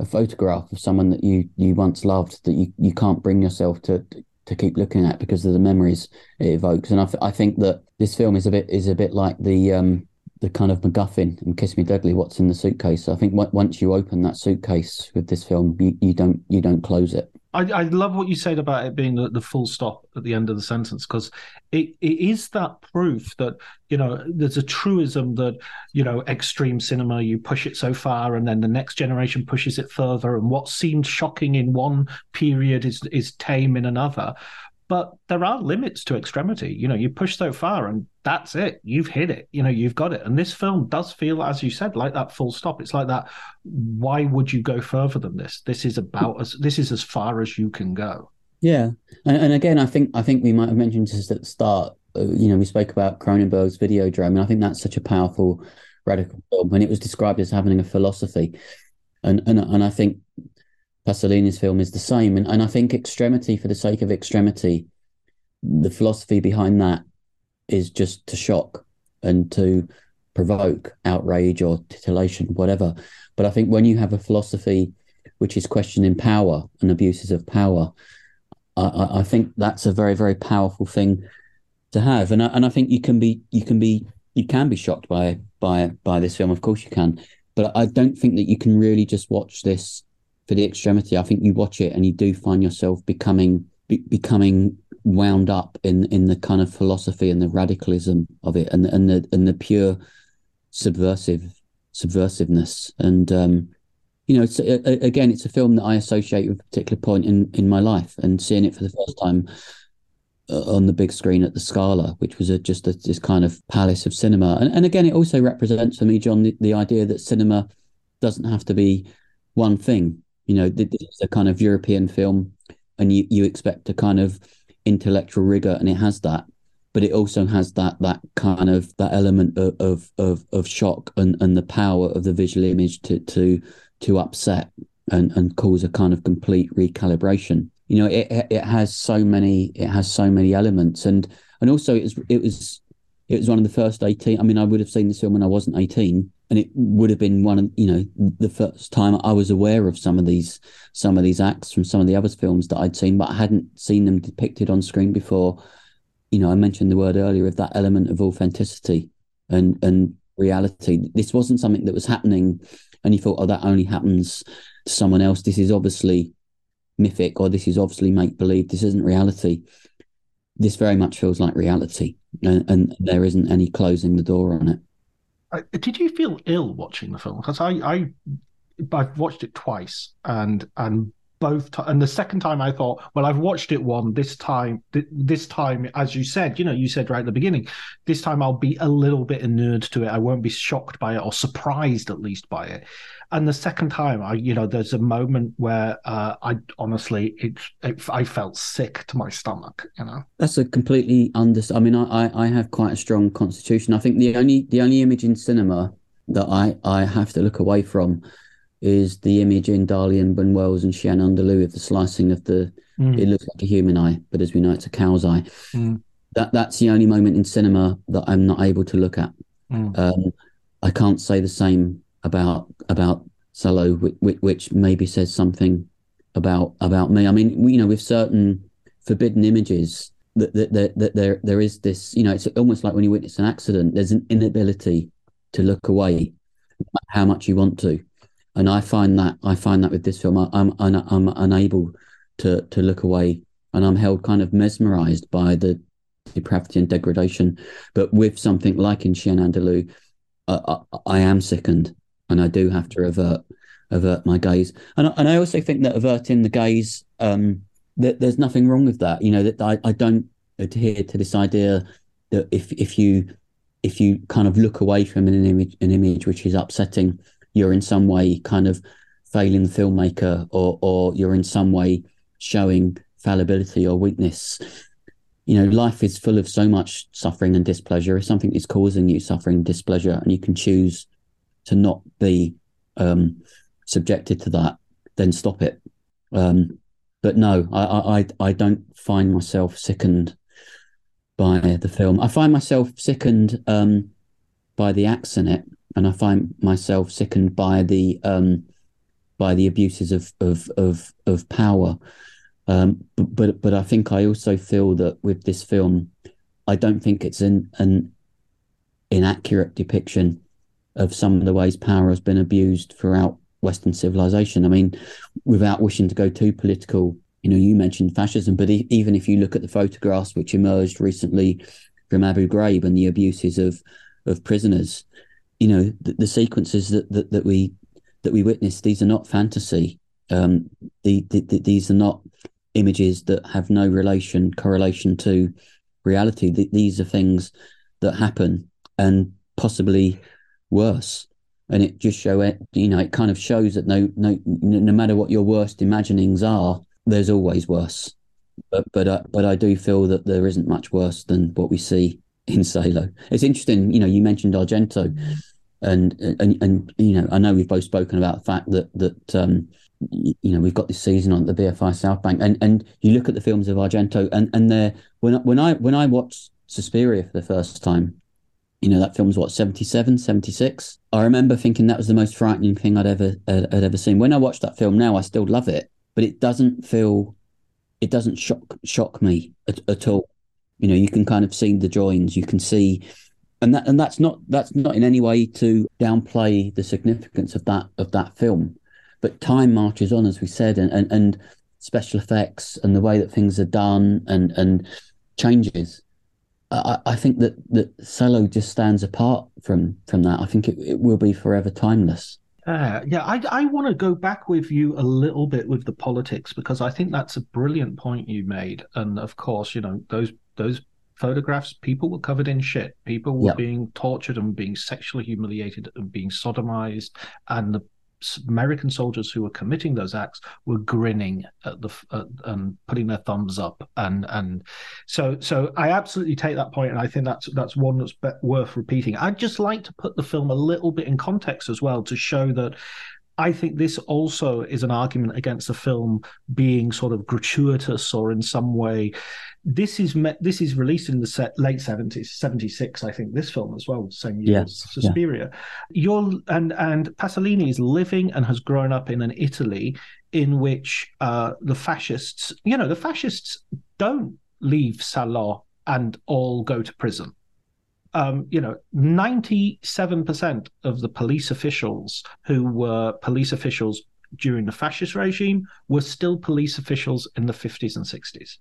a photograph of someone that you, you once loved that you, you can't bring yourself to, to to keep looking at because of the memories it evokes. And I, I think that this film is a bit is a bit like the um, the kind of MacGuffin in Kiss Me Deadly. What's in the suitcase? I think w- once you open that suitcase with this film, you, you don't you don't close it. I, I love what you said about it being the, the full stop at the end of the sentence, because it, it is that proof that, you know, there's a truism that, you know, extreme cinema, you push it so far and then the next generation pushes it further. And what seemed shocking in one period is is tame in another. But there are limits to extremity. You know, you push so far and that's it. You've hit it. You know, you've got it. And this film does feel, as you said, like that full stop. It's like that. Why would you go further than this? This is about as this is as far as you can go. Yeah. And, and again, I think I think we might have mentioned just at the start, you know, we spoke about Cronenberg's Videodrome. And I think that's such a powerful, radical film. And it was described as having a philosophy. And and, and I think Pasolini's film is the same, and, and I think extremity for the sake of extremity, the philosophy behind that is just to shock and to provoke outrage or titillation, whatever. But I think when you have a philosophy which is questioning power and abuses of power, I, I think that's a very, very powerful thing to have. And I, and I think you can be you can be you can be shocked by by by this film. Of course you can, but I don't think that you can really just watch this for the extremity. I think you watch it and you do find yourself becoming be, becoming wound up in in the kind of philosophy and the radicalism of it, and and the and the pure subversive subversiveness. And um, you know, it's a, a, again, it's a film that I associate with a particular point in, in my life, and seeing it for the first time on the big screen at the Scala, which was a, just a, this kind of palace of cinema. And, and again, it also represents for me, John, the, the idea that cinema doesn't have to be one thing. You know, this is a kind of European film, and you, you expect a kind of intellectual rigor, and it has that, but it also has that that kind of that element of of of, of shock and, and the power of the visual image to to to upset and, and cause a kind of complete recalibration. You know, it it has so many it has so many elements, and and also it was it was it was one of the first eighteen. I mean, I would have seen this film when I wasn't eighteen, and it would have been one of, you know, the first time I was aware of some of these some of these acts from some of the other films that I'd seen, but I hadn't seen them depicted on screen before. You know, I mentioned the word earlier of that element of authenticity and and reality. This wasn't something that was happening, and you thought, oh, that only happens to someone else. This is obviously mythic, or this is obviously make-believe, this isn't reality. This very much feels like reality, and, and there isn't any closing the door on it. Uh, did you feel ill watching the film? Because I, I, I've watched it twice, and and both t- and the second time I thought, well, I've watched it one this time. Th- this time, as you said, you know, you said right at the beginning, this time I'll be a little bit inured to it. I won't be shocked by it, or surprised at least by it. And the second time, I, you know, there's a moment where uh, I honestly, it, it, I felt sick to my stomach. You know, that's a completely under. I mean, I, I, I have quite a strong constitution. I think the only the only image in cinema that I, I have to look away from is the image in Dali and Buñuel's and Chien Andalou of the slicing of the, mm. It looks like a human eye, but as we know, it's a cow's eye. Mm. That That's the only moment in cinema that I'm not able to look at. Mm. Um, I can't say the same about about Salò, which, which maybe says something about about me. I mean, you know, with certain forbidden images, that, that, that, that there there is this, you know, it's almost like when you witness an accident, there's an inability to look away, no matter how much you want to. And I find that I find that with this film, I, I'm I'm unable to to look away, and I'm held kind of mesmerised by the depravity and degradation. But with something like in Chien Andalou, I, I, I am sickened, and I do have to avert avert my gaze. And I, and I also think that averting the gaze, um, that there's nothing wrong with that. You know, that I, I don't adhere to this idea that if if you if you kind of look away from an image an image which is upsetting, you're in some way kind of failing the filmmaker, or or you're in some way showing fallibility or weakness. You know, life is full of so much suffering and displeasure. If something is causing you suffering, displeasure, and you can choose to not be um, subjected to that, then stop it. Um, but no, I, I I don't find myself sickened by the film. I find myself sickened um, by the acts in it. And I find myself sickened by the um, by the abuses of of of, of power. Um, but but I think I also feel that with this film, I don't think it's an, an inaccurate depiction of some of the ways power has been abused throughout Western civilization. I mean, without wishing to go too political, you know, you mentioned fascism, but e- even if you look at the photographs which emerged recently from Abu Ghraib and the abuses of of prisoners. You know, the, the sequences that, that, that we that we witness, these are not fantasy. Um, the, the, the, these are not images that have no relation correlation to reality. The, these are things that happen, and possibly worse. And it just show it. You know, it kind of shows that no no no matter what your worst imaginings are, there's always worse. But but uh, but I do feel that there isn't much worse than what we see in Salò. It's interesting, you know, you mentioned Argento, and and and you know, I know we've both spoken about the fact that that um, you know, we've got this season on the B F I South Bank, and and you look at the films of Argento, and and they're when when I when I watched Suspiria for the first time, you know, that film's what, seventy-seven, seventy-six. I remember thinking that was the most frightening thing I'd ever uh, I'd ever seen. When I watch that film now, I still love it, but it doesn't feel, it doesn't shock shock me at, at all. You know, you can kind of see the joins, you can see, and that and that's not that's not in any way to downplay the significance of that of that film. But time marches on, as we said, and, and, and special effects and the way that things are done and and changes. I, I think that, that Salò just stands apart from, from that. I think it, it will be forever timeless. Yeah, yeah. I, I want to go back with you a little bit with the politics, because I think that's a brilliant point you made. And of course, you know, those those photographs, people were covered in shit. People were yeah. being tortured and being sexually humiliated and being sodomized. And the American soldiers who were committing those acts were grinning at the and um, putting their thumbs up, and and so so I absolutely take that point, and I think that's that's one that's be- worth repeating. I'd just like to put the film a little bit in context as well, to show that I think this also is an argument against the film being sort of gratuitous or in some way. This is me- this is released in the set- late seventies, seventy-six, I think, this film as well, same year yes, as Suspiria. Yeah. You're and and Pasolini is living and has grown up in an Italy in which uh, the fascists, you know, the fascists don't leave Salò and all go to prison. Um, you know, ninety-seven percent of the police officials who were police officials during the fascist regime were still police officials in the fifties and sixties.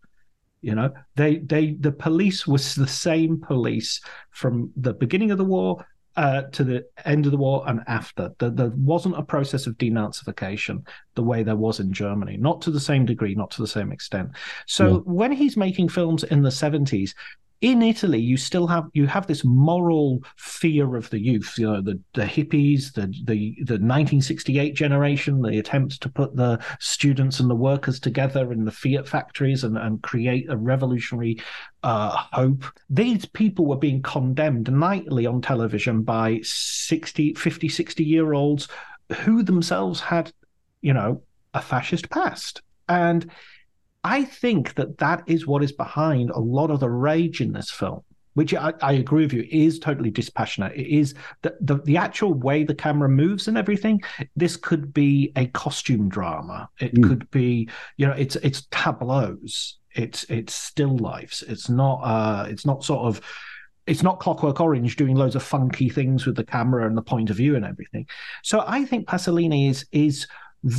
You know, they they the police was the same police from the beginning of the war uh, to the end of the war and after. There, there wasn't a process of denazification the way there was in Germany, not to the same degree, not to the same extent. So yeah. when he's making films in the seventies, in Italy, you still have you have this moral fear of the youth, you know, the, the hippies, the, the the nineteen sixty-eight generation, the attempts to put the students and the workers together in the Fiat factories and, and create a revolutionary uh, hope. These people were being condemned nightly on television by sixty, fifty, sixty-year-olds who themselves had, you know, a fascist past. And I think that that is what is behind a lot of the rage in this film, which I, I agree with you is totally dispassionate. It is the, the the actual way the camera moves and everything. This could be a costume drama. It mm. could be, you know, it's it's tableaus. It's it's still lifes. It's not uh, it's not sort of. It's not Clockwork Orange doing loads of funky things with the camera and the point of view and everything. So I think Pasolini is is.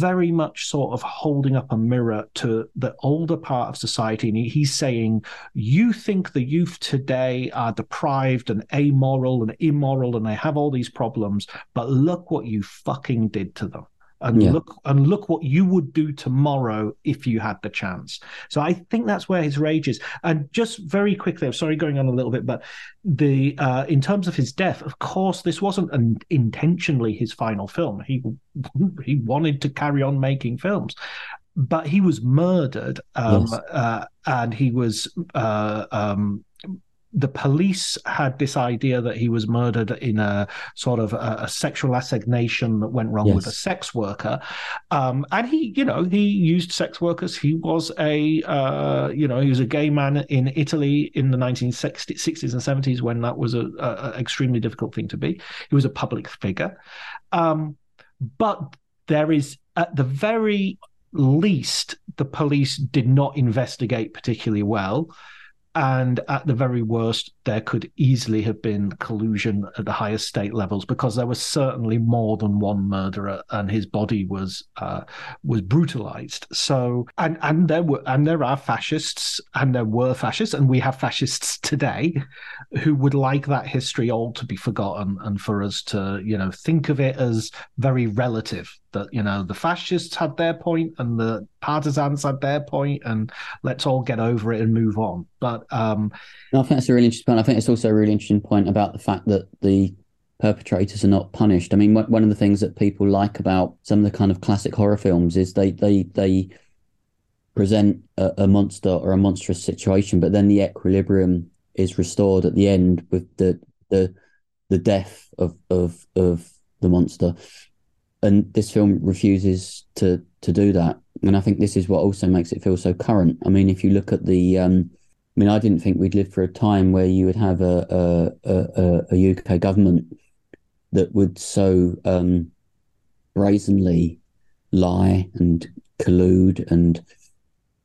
very much sort of holding up a mirror to the older part of society. And he, he's saying, you think the youth today are deprived and amoral and immoral and they have all these problems, but look what you fucking did to them. And yeah. look and look what you would do tomorrow if you had the chance. So I think that's where his rage is. And just very quickly, I'm sorry going on a little bit, but the uh, in terms of his death, of course, this wasn't an, intentionally his final film. He he wanted to carry on making films, but he was murdered, um, yes. uh, and he was. Uh, um, The police had this idea that he was murdered in a sort of a, a sexual assignation that went wrong yes. with a sex worker. Um, and he, you know, he used sex workers. He was a, uh, you know, he was a gay man in Italy in the nineteen sixties and seventies when that was an extremely difficult thing to be. He was a public figure. Um, but there is, at the very least, the police did not investigate particularly well. And at the very worst, there could easily have been collusion at the highest state levels, because there was certainly more than one murderer, and his body was uh, was brutalized. So, and and there were and there are fascists, and there were fascists, and we have fascists today, who would like that history all to be forgotten, and for us to, you know, think of it as very relative. That, you know, the fascists had their point and the partisans had their point, and let's all get over it and move on. But um, no, I think that's a really interesting point. I think it's also a really interesting point about the fact that the perpetrators are not punished. I mean, one of the things that people like about some of the kind of classic horror films is they they they present a, a monster or a monstrous situation, but then the equilibrium is restored at the end with the the the death of of of the monster. And this film refuses to to do that. And I think this is what also makes it feel so current. I mean, if you look at the... Um, I mean, I didn't think we'd live for a time where you would have a, a, a, a U K government that would so um, brazenly lie and collude and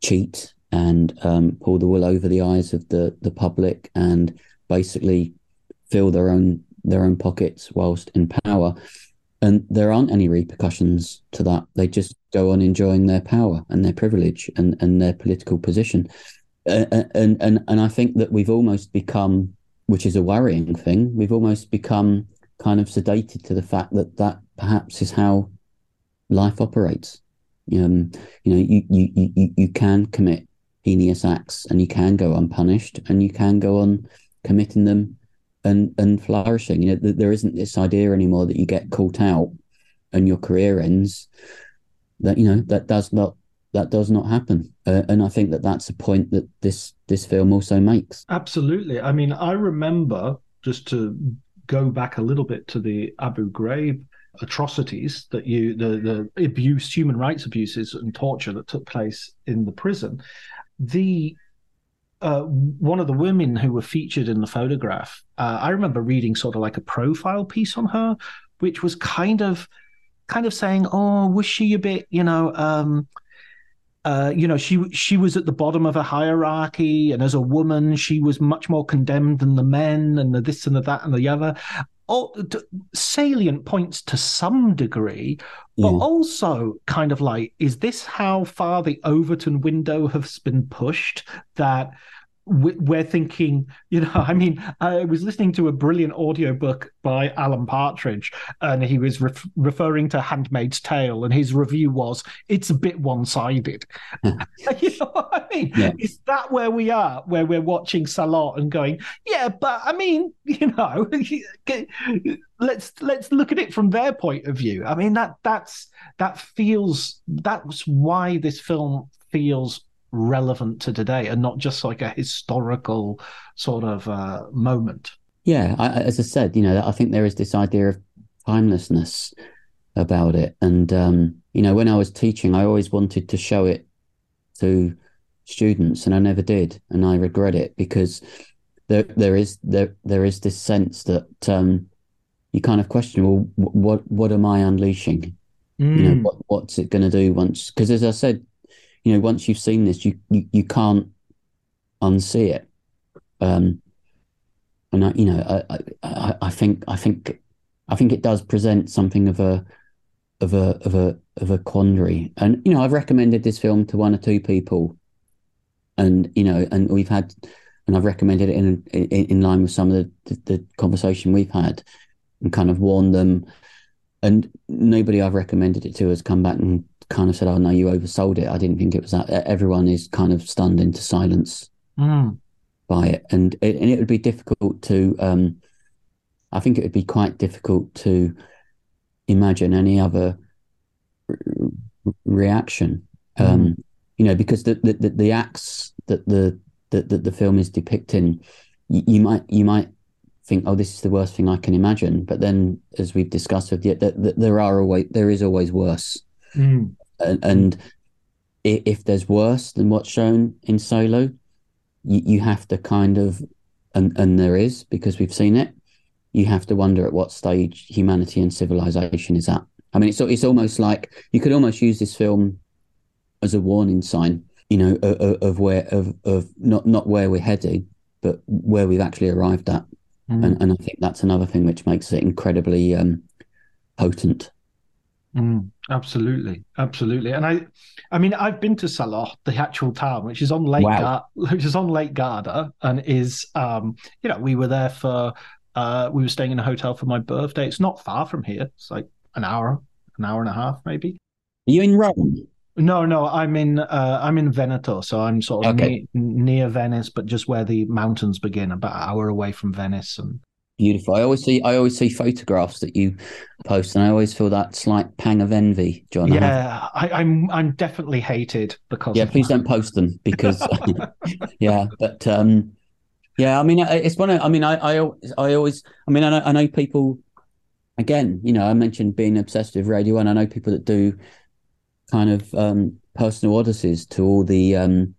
cheat and um, pull the wool over the eyes of the, the public and basically fill their own their own pockets whilst in power. And there aren't any repercussions to that. They just go on enjoying their power and their privilege and, and their political position. And, and and I think that we've almost become, which is a worrying thing, we've almost become kind of sedated to the fact that that perhaps is how life operates. Um, you know, you, you, you, you can commit heinous acts and you can go unpunished and you can go on committing them and, and flourishing. You know, th there isn't this idea anymore that you get caught out and your career ends. That, you know, that does not, that does not happen. Uh, and I think that that's a point that this, this film also makes. Absolutely. I mean, I remember, just to go back a little bit to the Abu Ghraib atrocities, that you the the abuse, human rights abuses and torture that took place in the prison. The uh, one of the women who were featured in the photograph, uh, I remember reading sort of like a profile piece on her, which was kind of kind of saying, "Oh, was she a bit, you know?" Um, Uh, you know, she she was at the bottom of a hierarchy, and as a woman, she was much more condemned than the men, and the this and the that and the other. All salient points to some degree, but yeah. also kind of like, is this how far the Overton window has been pushed, that we're thinking, you know, I mean, I was listening to a brilliant audiobook by Alan Partridge, and he was re referring to Handmaid's Tale, and his review was, it's a bit one-sided. Yeah. You know what I mean? Yeah. Is that where we are, where we're watching Salò and going, yeah, but I mean, you know, let's let's look at it from their point of view. I mean, that that's that feels, that's why this film feels relevant to today and not just like a historical sort of uh moment. Yeah, I, as I said, you know, I think there is this idea of timelessness about it. And um you know, when I was teaching, I always wanted to show it to students, and I never did, and I regret it, because there there is there there is this sense that um you kind of question, well, what what am I unleashing? Mm. You know, what, what's it going to do once, because as I said, you know, once you've seen this, you you, you can't unsee it. Um, and I, you know, I, I I think I think I think it does present something of a of a of a of a quandary. And you know, I've recommended this film to one or two people, and you know, and we've had, and I've recommended it in in, in line with some of the, the the conversation we've had, and kind of warned them. And nobody I've recommended it to has come back and kind of said, oh no, you oversold it, I didn't think it was that. Everyone is kind of stunned into silence mm. by it. And it, and it would be difficult to um I think it would be quite difficult to imagine any other re reaction mm. um you know, because the the, the, the acts that the that the, the film is depicting, you, you might you might think, oh, this is the worst thing I can imagine, but then, as we've discussed with you, that the, there are always there is always worse. Mm. And, and if there's worse than what's shown in Solo, you, you have to kind of, and, and there is, because we've seen it, you have to wonder at what stage humanity and civilization is at. I mean, it's, it's almost like you could almost use this film as a warning sign, you know, of, of where, of, of not, not where we're heading, but where we've actually arrived at. Mm. And, and I think that's another thing which makes it incredibly um, potent. Mm, absolutely, absolutely, and I, I mean, I've been to Salò, the actual town, which is on Lake, wow. which is on Lake Garda, and is, um, you know, we were there for, uh, we were staying in a hotel for my birthday. It's not far from here. It's like an hour, an hour and a half, maybe. Are you in Rome? No, no, I'm in, uh, I'm in Veneto, so I'm sort of okay. near, near Venice, but just where the mountains begin, about an hour away from Venice, and. Beautiful. I always see I always see photographs that you post, and I always feel that slight pang of envy, John. Yeah, I I, I'm I'm definitely hated because yeah. Please that. don't post them because yeah. But um, yeah. I mean, it's one. Of, I mean, I I I always. I mean, I know, I know people. Again, you know, I mentioned being obsessed with Radio One. I know people that do kind of um, personal odysseys to all the. Um,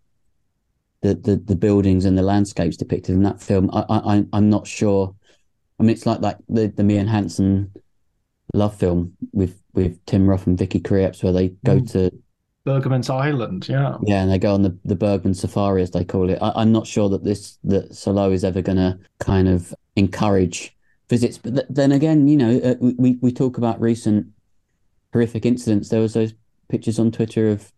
the, the the buildings and the landscapes depicted in that film. I I I'm not sure. I mean, it's like like the the Meehan Hanson love film with with Tim Roth and Vicky Krieps, where they go mm. to Bergman's Island, yeah, yeah, and they go on the the Bergman Safari, as they call it. I, I'm not sure that this that Salò is ever going to kind of encourage visits. But th then again, you know, uh, we we talk about recent horrific incidents. There was those pictures on Twitter of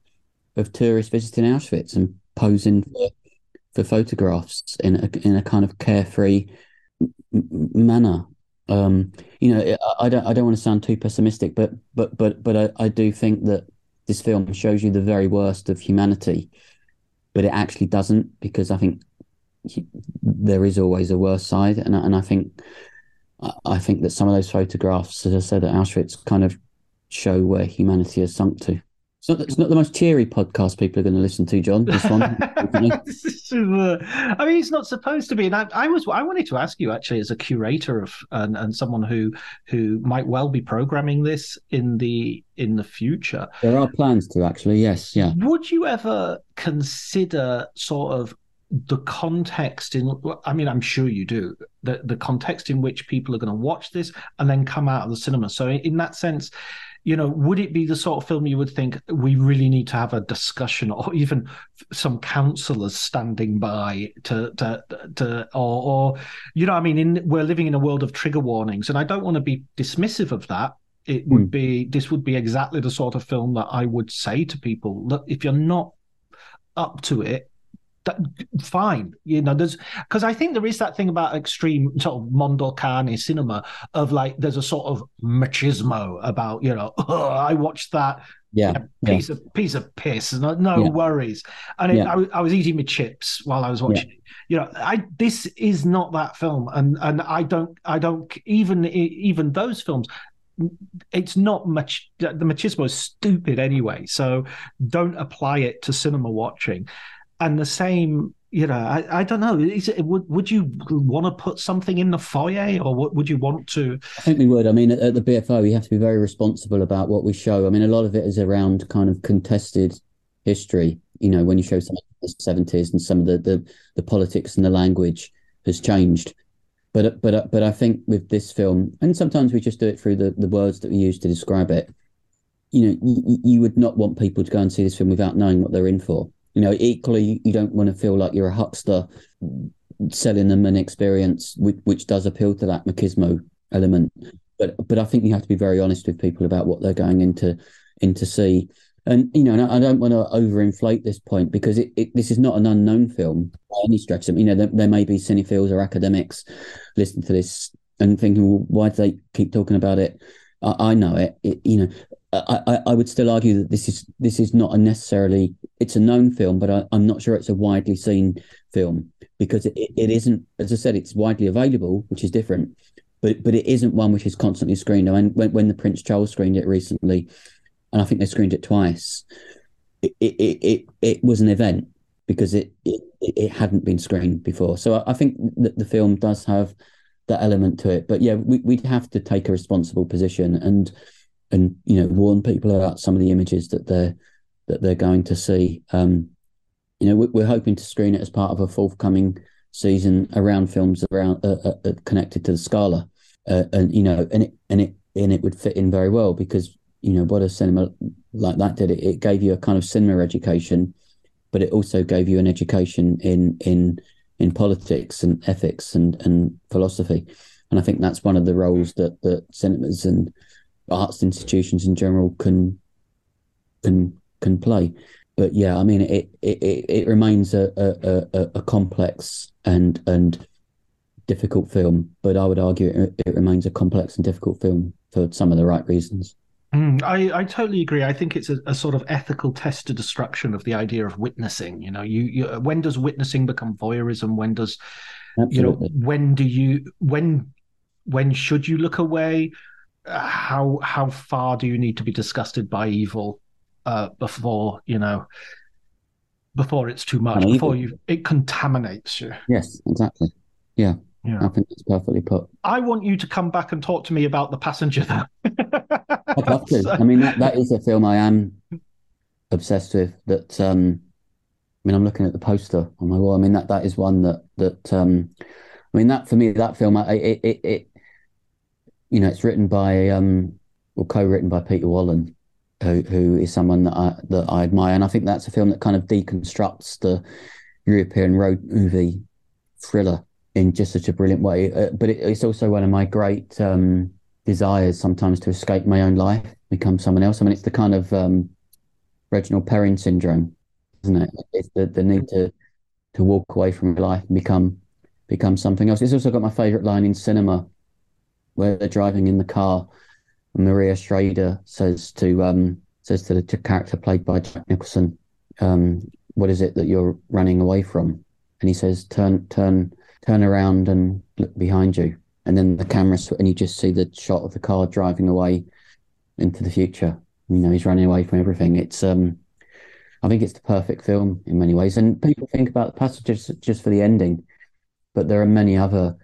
of tourists visiting Auschwitz and posing for, for photographs in a, in a kind of carefree manner. Um, you know, I don't I don't want to sound too pessimistic, but but but but I, I do think that this film shows you the very worst of humanity, but it actually doesn't, because I think he, there is always a worse side, and and I think I think that some of those photographs, as I said, at Auschwitz, kind of show where humanity has sunk to. It's not, it's not the most cheery podcast people are going to listen to, John, this one. This is, uh, I mean, it's not supposed to be. And I, I was, I wanted to ask you, actually, as a curator of and, and someone who who might well be programming this in the in the future. There are plans to, actually, yes, yeah. Would you ever consider sort of the context in, I mean, I'm sure you do, the, the context in which people are going to watch this and then come out of the cinema? So in that sense, you know, would it be the sort of film you would think we really need to have a discussion, or even some counsellors standing by to, to, to or, or, you know, I mean, in, we're living in a world of trigger warnings, and I don't want to be dismissive of that. It would mm. be, this would be exactly the sort of film that I would say to people, look, if you're not up to it, that, fine, you know, there's, because I think there is that thing about extreme sort of Mondocane cinema of like, there's a sort of machismo about, you know, oh, I watched that yeah, you know, yeah. piece of piece of piss, no, no yeah. worries, and it, yeah. I, I was eating my chips while I was watching yeah. it. You know, I this is not that film, and and I don't I don't even even those films. It's not much, the machismo is stupid anyway, so don't apply it to cinema watching. And the same, you know, I, I don't know. Is it, would would you want to put something in the foyer, or what would you want to? I think we would. I mean, at, at the B F O, we have to be very responsible about what we show. I mean, a lot of it is around kind of contested history. You know, when you show some of the seventies and some of the, the, the politics and the language has changed. But but but I think with this film, and sometimes we just do it through the, the words that we use to describe it. You know, you, you would not want people to go and see this film without knowing what they're in for. You know, equally, you don't want to feel like you're a huckster selling them an experience, which, which does appeal to that machismo element. But but I think you have to be very honest with people about what they're going into into see. And, you know, and I don't want to overinflate this point, because it, it, this is not an unknown film by any stretch. I mean, you know, there, there may be cinephiles or academics listening to this and thinking, well, why do they keep talking about it? I, I know it. it, you know. I, I would still argue that this is this is not a necessarily, it's a known film, but I, I'm not sure it's a widely seen film, because it, it isn't, as I said, it's widely available, which is different, but but it isn't one which is constantly screened. I mean, when, when the Prince Charles screened it recently, and I think they screened it twice, it it it, it was an event, because it, it, it hadn't been screened before. So I, I think that the film does have that element to it. But yeah, we, we'd have to take a responsible position and... and, you know, warn people about some of the images that they're that they're going to see. Um, you know, we're hoping to screen it as part of a forthcoming season around films around uh, uh, connected to the Scala, uh, and you know, and it and it and it would fit in very well, because you know what a cinema like that did. It, it gave you a kind of cinema education, but it also gave you an education in in in politics and ethics and and philosophy, and I think that's one of the roles that that cinemas and arts institutions in general can can can play. But yeah, I mean, it it, it remains a, a a complex and and difficult film, but I would argue it, it remains a complex and difficult film for some of the right reasons. Mm, I, I totally agree. I think it's a, a sort of ethical test to destruction of the idea of witnessing. You know, you, you when does witnessing become voyeurism? When does Absolutely. you know when do you when when should you look away? How how far do you need to be disgusted by evil uh, before you know before it's too much? Evil. Before you it contaminates you. Yes, exactly. Yeah, yeah. I think that's perfectly put. I want you to come back and talk to me about The Passenger, though. I'd love to. So... I mean, that, that is a film I am obsessed with. That um, I mean, I'm looking at the poster on my wall. I mean, that that is one that that um, I mean, that for me, that film, I, it it. it you know, it's written by um, or co-written by Peter Wallen, who who is someone that I that I admire, and I think that's a film that kind of deconstructs the European road movie thriller in just such a brilliant way. Uh, but it, it's also one of my great um, desires sometimes to escape my own life, become someone else. I mean, it's the kind of um, Reginald Perrin syndrome, isn't it? It's the, the need to to walk away from life and become become something else. It's also got my favourite line in cinema. where they're driving in the car, and Maria Schrader says to um says to the character played by Jack Nicholson, um, "What is it that you're running away from?" And he says, "Turn, turn, turn around and look behind you." And then the camera, sw- and you just see the shot of the car driving away into the future. You know, he's running away from everything. It's, um, I think it's the perfect film in many ways. And people think about The Passenger just for the ending, but there are many other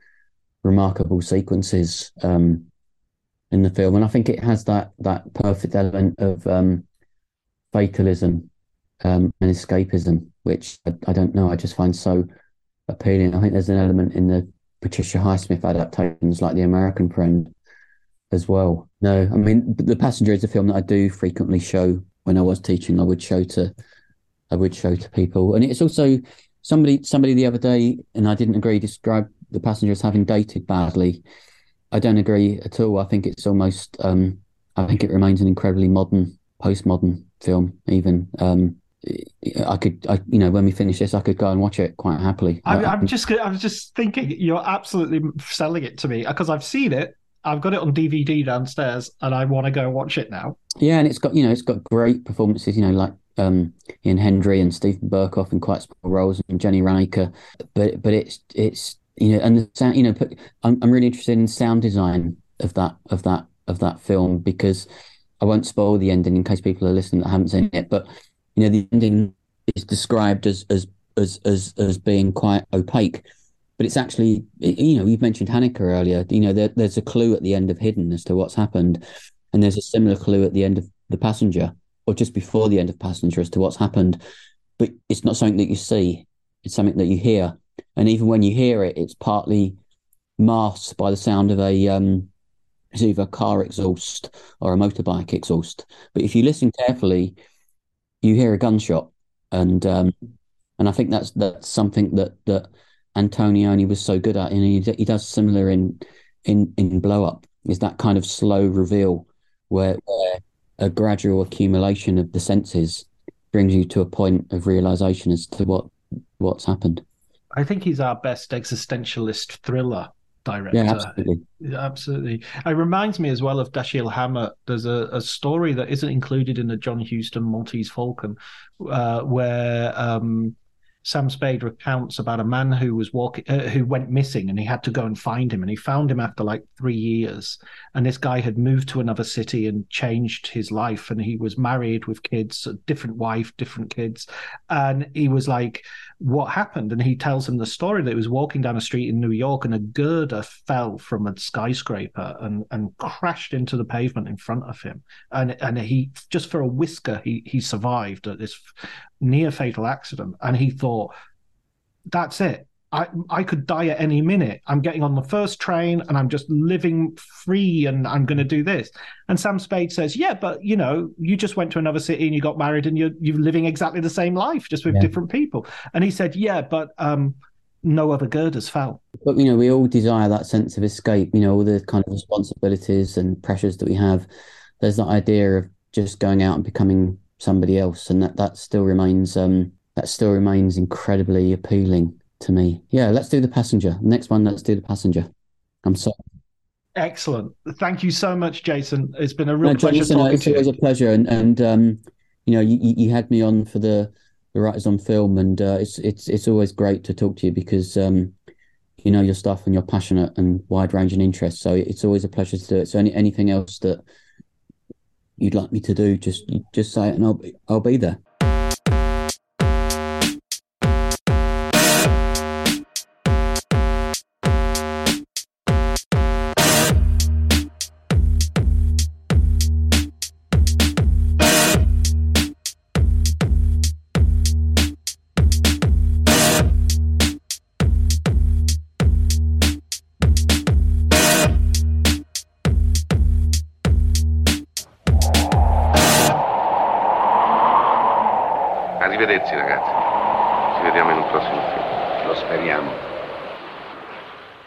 remarkable sequences um, in the film. And I think it has that that perfect element of um, fatalism um, and escapism, which I, I don't know, I just find so appealing. I think there's an element in the Patricia Highsmith adaptations like The American Friend as well. No, I mean, The Passenger is a film that I do frequently show when I was teaching. I would show to, I would show to people. And it's also somebody, somebody the other day, and I didn't agree, described The Passenger as having dated badly. I don't agree at all. I think it's almost, um, I think it remains an incredibly modern, postmodern film even. Um, I could, I, you know, when we finish this, I could go and watch it quite happily. I'm, I'm just, I was just thinking, you're absolutely selling it to me, because I've seen it. I've got it on D V D downstairs, and I want to go watch it now. Yeah, and it's got, you know, it's got great performances, you know, like um, Ian Hendry and Stephen Burkoff in quite small roles, and Jenny Ranaka. But but it's it's you know, and the sound, you know, I'm I'm really interested in sound design of that of that of that film, because I won't spoil the ending in case people are listening that haven't seen it, but. You know, the ending is described as as as as as being quite opaque, but it's actually, you know, you've mentioned Haneke earlier. You know, there, there's a clue at the end of Hidden as to what's happened, and there's a similar clue at the end of The Passenger, or just before the end of Passenger, as to what's happened. But it's not something that you see; it's something that you hear. And even when you hear it, it's partly masked by the sound of a um, it's either a car exhaust or a motorbike exhaust. But if you listen carefully, you hear a gunshot, and um, and I think that's that's something that, that Antonioni was so good at, and he, he does similar in in in Blow Up, is that kind of slow reveal where, where a gradual accumulation of the senses brings you to a point of realization as to what what's happened. I think he's our best existentialist thriller director. Yeah, absolutely. absolutely. It reminds me as well of Dashiell Hammett. There's a, a story that isn't included in the John Huston Maltese Falcon, uh, where um, Sam Spade recounts about a man who was walking, uh, who went missing, and he had to go and find him. And he found him after like three years. And this guy had moved to another city and changed his life. And he was married with kids, a different wife, different kids. And he was like, what happened? And he tells him the story that he was walking down a street in New York, and a girder fell from a skyscraper and, and crashed into the pavement in front of him. And and he, just for a whisker, he he survived at this near fatal accident. And he thought, that's it. I I could die at any minute. I'm getting on the first train and I'm just living free, and I'm going to do this. And Sam Spade says, yeah, but you know, you just went to another city and you got married, and you're you're living exactly the same life, just with yeah. different people. And he said, yeah, but um, no other girders fell. But you know, we all desire that sense of escape. You know, all the kind of responsibilities and pressures that we have. There's that idea of just going out and becoming somebody else, and that that still remains um, that still remains incredibly appealing to me. Yeah, let's do The Passenger. Next one, let's do The Passenger. I'm sorry. Excellent. Thank you so much, Jason. It's been a real no, pleasure Jason, talking it's to always you. A pleasure. And, and um, you know, you, you had me on for the, the Writers on Film, and uh, it's it's it's always great to talk to you, because um, you know your stuff and you're passionate and wide ranging interests. So it's always a pleasure to do it. So any, anything else that you'd like me to do, just just say it, and I'll be, I'll be there. Arrivederci ragazzi, ci vediamo in un prossimo film. Lo speriamo.